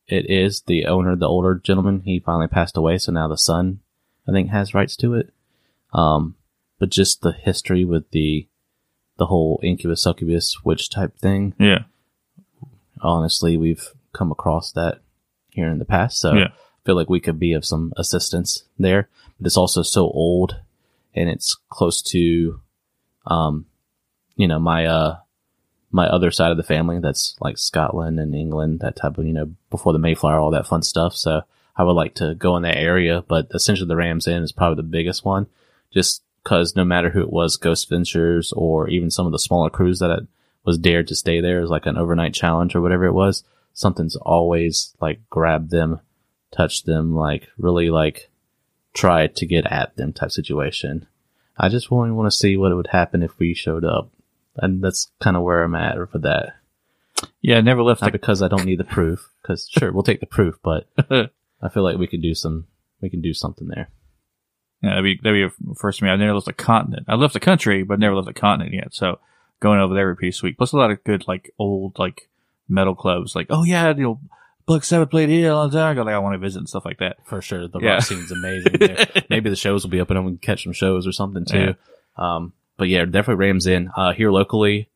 It is. The owner, the older gentleman, he finally passed away. So now the son, I think, has rights to it. Um, but just the history with the the whole incubus, succubus, witch type thing. Yeah. Honestly, we've come across that here in the past. So yeah. I feel like we could be of some assistance there. But it's also so old, and it's close to, um, you know, my uh, my other side of the family. That's like Scotland and England, that type of, you know, before the Mayflower, all that fun stuff. So I would like to go in that area, but essentially the Ram's Inn is probably the biggest one, just because no matter who it was, Ghost Ventures or even some of the smaller crews that I was dared to stay there as like an overnight challenge or whatever it was, something's always like grabbed them, touched them, like really like tried to get at them type situation. I just really want to see what would happen if we showed up, and that's kind of where I'm at for that. Yeah, I never left. Not the- because I don't need the proof, because sure, we'll take the proof, but... I feel like we could do some, we can do something there. Yeah, that'd be, that'd be a first for me. I've never left a continent. I left the country, but never left a continent yet. So going over there would be sweet. Plus a lot of good, like old, like metal clubs. Like, oh yeah, you know, Black Sabbath played here all the time. Like, I want to visit and stuff like that. For sure. The yeah. rock scene's amazing there. Maybe the shows will be up and we can catch some shows or something too. Yeah. Um, but yeah, definitely Rams in, uh, here locally.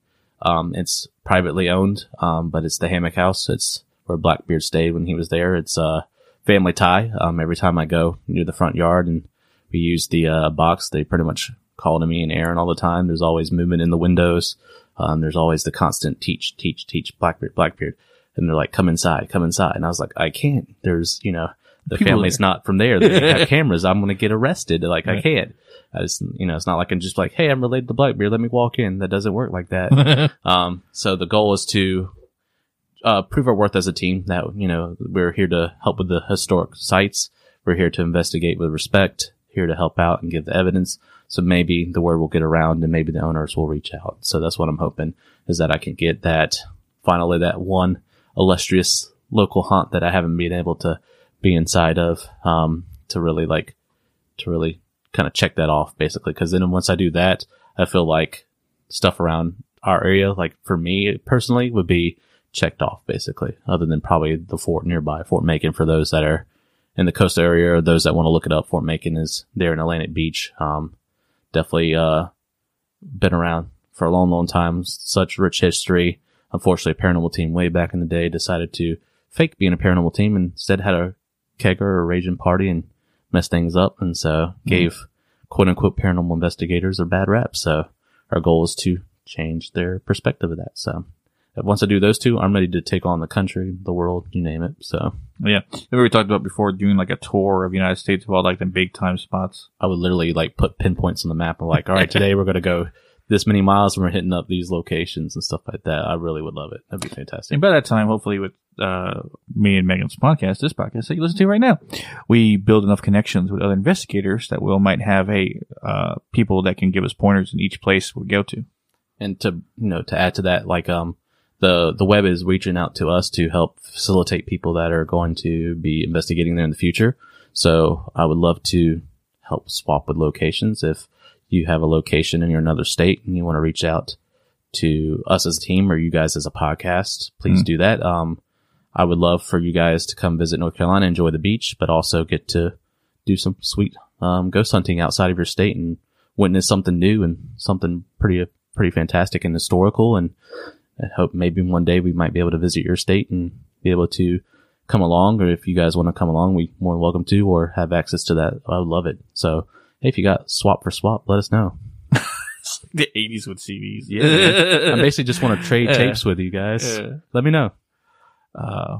Um, it's privately owned. Um, but it's the Hammock House. It's where Blackbeard stayed when he was there. It's, uh, family tie. Um, every time I go near the front yard and we use the uh, box, they pretty much call to me and Aaron all the time. There's always movement in the windows. Um, there's always the constant teach, teach, teach, Blackbeard, Blackbeard. And they're like, come inside, come inside. And I was like, I can't. There's, you know, the People family's there. Not from there. They have cameras. I'm going to get arrested. They're like, yeah. I can't. I just, you know, it's not like I'm just like, hey, I'm related to Blackbeard. Let me walk in. That doesn't work like that. um, so the goal is to Uh, prove our worth as a team, that, you know, we're here to help with the historic sites. We're here to investigate with respect, here to help out and give the evidence. So maybe the word will get around and maybe the owners will reach out. So that's what I'm hoping, is that I can get that, finally, that one illustrious local haunt that I haven't been able to be inside of, um, to really like, to really kind of check that off, basically. Because then once I do that, I feel like stuff around our area, like for me personally, would be checked off, basically, other than probably the fort nearby, Fort Macon, for those that are in the coastal area or those that want to look it up. Fort Macon is there in Atlantic Beach. Um, definitely uh, been around for a long, long time. Such rich history. Unfortunately, a paranormal team way back in the day decided to fake being a paranormal team and instead had a kegger or a raging party and messed things up, and so gave mm-hmm. quote-unquote paranormal investigators a bad rap. So our goal is to change their perspective of that. So once I do those two, I'm ready to take on the country, the world, you name it. So yeah, remember we talked about before doing like a tour of the United States of all like the big time spots. I would literally like put pinpoints on the map and like, all right, today we're going to go this many miles and we're hitting up these locations and stuff like that. I really would love it. That'd be fantastic. And by that time, hopefully with uh, me and Megan's podcast, this podcast that you listen to right now, we build enough connections with other investigators that we might have a uh, people that can give us pointers in each place we go to. And to, you know, to add to that, like, um, The the web is reaching out to us to help facilitate people that are going to be investigating there in the future. So I would love to help swap with locations. If you have a location and you're in another state and you want to reach out to us as a team or you guys as a podcast, please mm. do that. Um, I would love for you guys to come visit North Carolina, enjoy the beach, but also get to do some sweet um, ghost hunting outside of your state and witness something new and something pretty pretty fantastic and historical. And I hope maybe one day we might be able to visit your state and be able to come along, or if you guys want to come along, we're more than welcome to, or have access to that. I would love it. So hey, if you got swap for swap, let us know. The eighties with C Ds. Yeah. I basically just want to trade uh, tapes with you guys. Uh, let me know. Uh,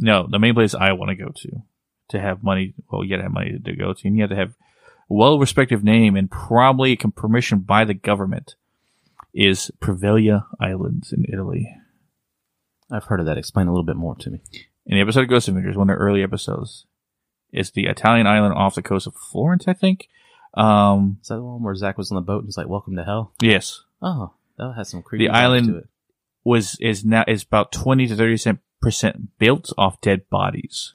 no, the main place I want to go to, to have money, well, you got to have money to go to, and you have to have a well-respected name and probably permission by the government, is Preveglia Islands in Italy. I've heard of that. Explain a little bit more to me. In the episode of Ghost Adventures, one of the early episodes, it's the Italian island off the coast of Florence, I think. Um, is that the one where Zach was on the boat and was like, welcome to hell? Yes. Oh, that has some creepy. The island to it. was is now is about twenty to thirty percent built off dead bodies.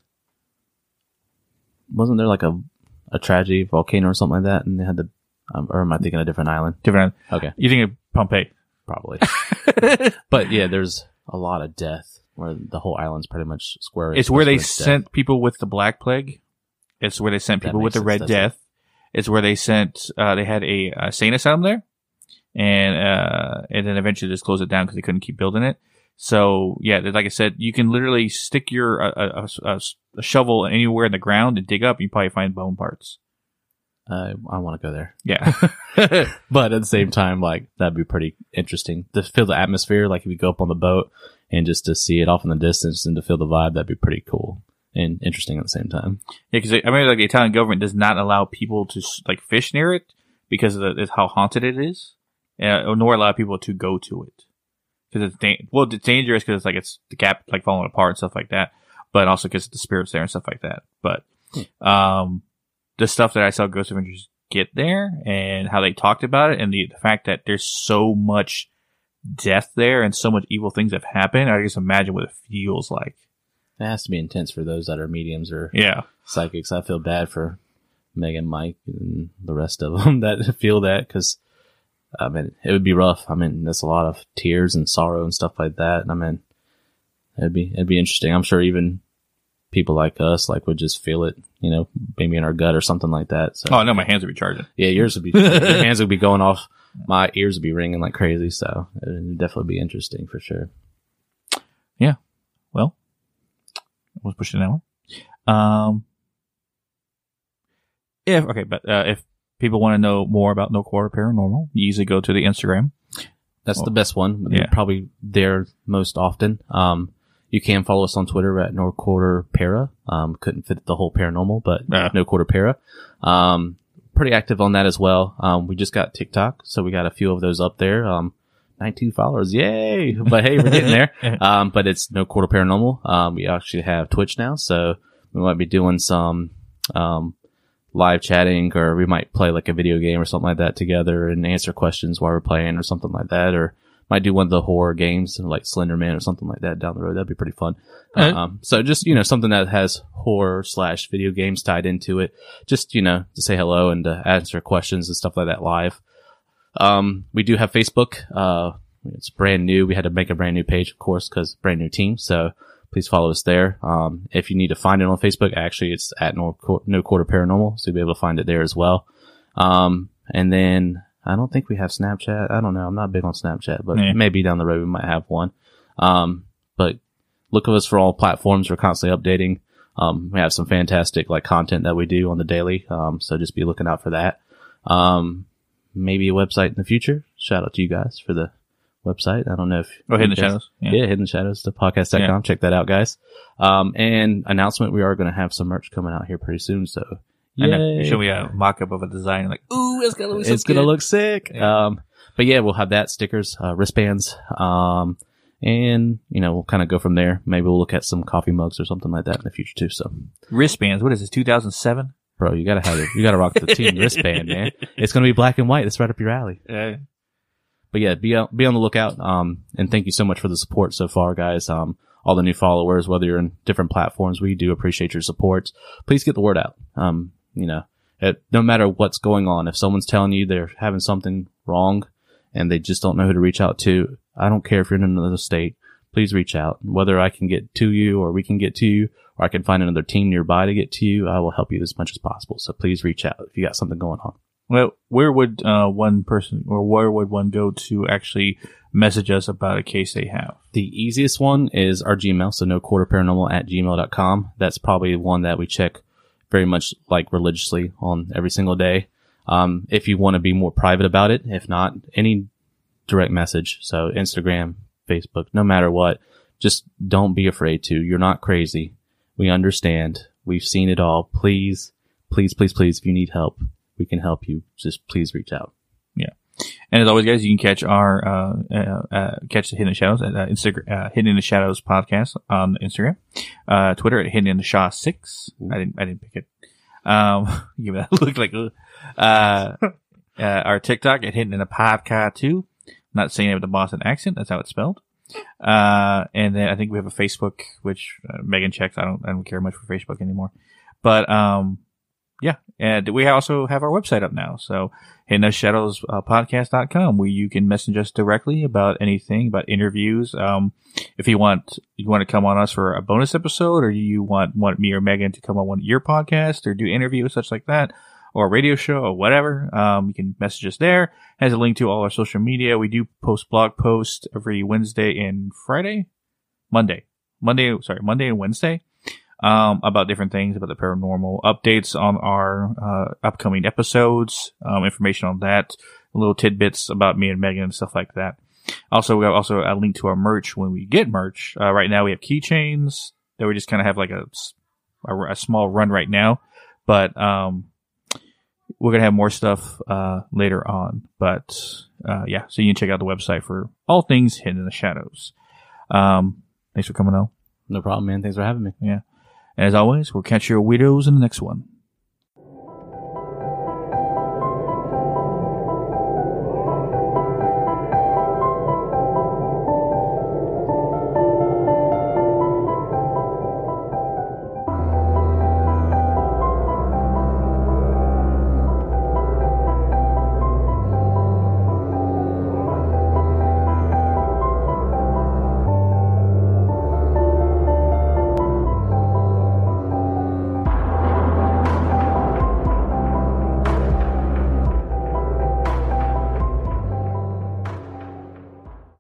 Wasn't there like a, a tragedy, volcano or something like that, and they had the... Um, or am I thinking a different island? Different island. Okay. You think of Pompeii? Probably. But yeah, there's a lot of death where the whole island's pretty much square. It's where they sent death. people with the Black Plague. It's where they sent that people with the sense, Red Death. It. It's where they sent, uh, they had a, a sane asylum there. And, uh, and then eventually just closed it down because they couldn't keep building it. So yeah, like I said, you can literally stick your, uh, a, a, a shovel anywhere in the ground and dig up. You probably find bone parts. Uh, I want to go there. Yeah. But at the same time, like, that'd be pretty interesting to feel the atmosphere. Like, if you go up on the boat and just to see it off in the distance and to feel the vibe, that'd be pretty cool and interesting at the same time. Yeah, because I remember, like, the Italian government does not allow people to, like, fish near it because of, the, of how haunted it is, uh, nor allow people to go to it. Because it's, da- well, it's dangerous because it's, like, it's the gap, like, falling apart and stuff like that, but also because the spirits there and stuff like that. But, um... the stuff that I saw Ghost Adventures get there and how they talked about it and the, the fact that there's so much death there and so much evil things have happened. I just imagine what it feels like. It has to be intense for those that are mediums or yeah. psychics. I feel bad for Megan, Mike, and the rest of them that feel that because, I mean, it would be rough. I mean, there's a lot of tears and sorrow and stuff like that. And I mean, it'd be, it'd be interesting. I'm sure even people like us, like, would just feel it, you know, maybe in our gut or something like that. So. Oh, no, my hands would be charging. Yeah, yours would be, your hands would be going off. My ears would be ringing like crazy. So it would definitely be interesting for sure. Yeah. Well, we'll push it an hour. Um, if, okay, but uh, if people want to know more about No Quarter Paranormal, you easily go to the Instagram. That's well, the best one. Yeah. Probably there most often. Um, You can follow us on Twitter at No Quarter Para. Um, couldn't fit the whole paranormal, but yeah. No Quarter Para. Um, pretty active on that as well. Um, we just got TikTok, so we got a few of those up there. Um, nineteen followers. Yay! But hey, we're getting there. Um, but it's No Quarter Paranormal. Um, we actually have Twitch now, so we might be doing some, um, live chatting, or we might play like a video game or something like that together and answer questions while we're playing or something like that, or might do one of the horror games like Slender Man or something like that down the road. That'd be pretty fun. Right. Um, so just, you know, something that has horror slash video games tied into it. Just, you know, to say hello and to answer questions and stuff like that live. Um, we do have Facebook. Uh, it's brand new. We had to make a brand new page, of course, because brand new team. So please follow us there. Um, if you need to find it on Facebook, actually it's at No Quarter Paranormal. So you'll be able to find it there as well. Um, and then, I don't think we have Snapchat. I don't know. I'm not big on Snapchat, but yeah. Maybe down the road we might have one. Um, but look at us for all platforms. We're constantly updating. Um, we have some fantastic like content that we do on the daily. Um, so just be looking out for that. Um, maybe a website in the future. Shout out to you guys for the website. I don't know if oh, Hidden in the Shadows. Yeah. yeah, Hidden Shadows, the podcast dot com. Yeah. Check that out, guys. Um, and announcement: we are going to have some merch coming out here pretty soon. So and then show me a mock up of a design. Like, ooh, it's gonna look so it's good. gonna look sick. Yeah. Um, but yeah, we'll have that stickers, uh, wristbands. Um. And, you know, we'll kind of go from there. Maybe we'll look at some coffee mugs or something like that in the future, too. So wristbands. What is this, two thousand seven? Bro, you got to have it. You got to rock the team wristband, man. It's going to be black and white. That's right up your alley. Yeah. But, yeah, be, be on the lookout. Um, and thank you so much for the support so far, guys. Um, all the new followers, whether you're in different platforms, we do appreciate your support. Please get the word out. Um, you know, it, no matter what's going on, if someone's telling you they're having something wrong and they just don't know who to reach out to, I don't care if you're in another state. Please reach out. Whether I can get to you or we can get to you or I can find another team nearby to get to you, I will help you as much as possible. So please reach out if you got something going on. Well, where would uh, one person or where would one go to actually message us about a case they have? The easiest one is our Gmail. So no quarter paranormal at gmail dot com. That's probably one that we check very much like religiously on every single day. Um, if you want to be more private about it, if not, any direct message. So Instagram, Facebook, no matter what, just don't be afraid to. You're not crazy. We understand. We've seen it all. Please, please, please, please, if you need help, we can help you. Just please reach out. Yeah. And as always, guys, you can catch our, uh, uh, uh catch the Hidden in the Shadows at uh, Instagram, uh, Hidden in the Shadows podcast on Instagram, uh, Twitter at Hidden in the Shaw six. I didn't, I didn't pick it. Um, give that look like, uh, uh, our TikTok at Hidden in the Podcast two. Not saying it with a Boston accent. That's how it's spelled. Uh, and then I think we have a Facebook, which uh, Megan checks. I don't, I don't care much for Facebook anymore. But um, yeah, and we also have our website up now. So hidden in the shadows podcast dot com, where you can message us directly about anything, about interviews. Um, if you want, you want to come on us for a bonus episode, or you want want me or Megan to come on one of your podcasts or do interviews, such like that, or a radio show or whatever, um, you can message us there. It has a link to all our social media. We do post blog posts every Wednesday and Friday, Monday, Monday, sorry, Monday and Wednesday, um, about different things, about the paranormal, updates on our uh, upcoming episodes, um, information on that, little tidbits about me and Megan and stuff like that. Also, we have also a link to our merch when we get merch. Uh, right now we have keychains that we just kind of have like a, a, a small run right now, but, um, we're going to have more stuff uh, later on. But, uh, yeah, so you can check out the website for all things Hidden in the Shadows. Um, thanks for coming on. No problem, man. Thanks for having me. Yeah. And as always, we'll catch your weirdos in the next one.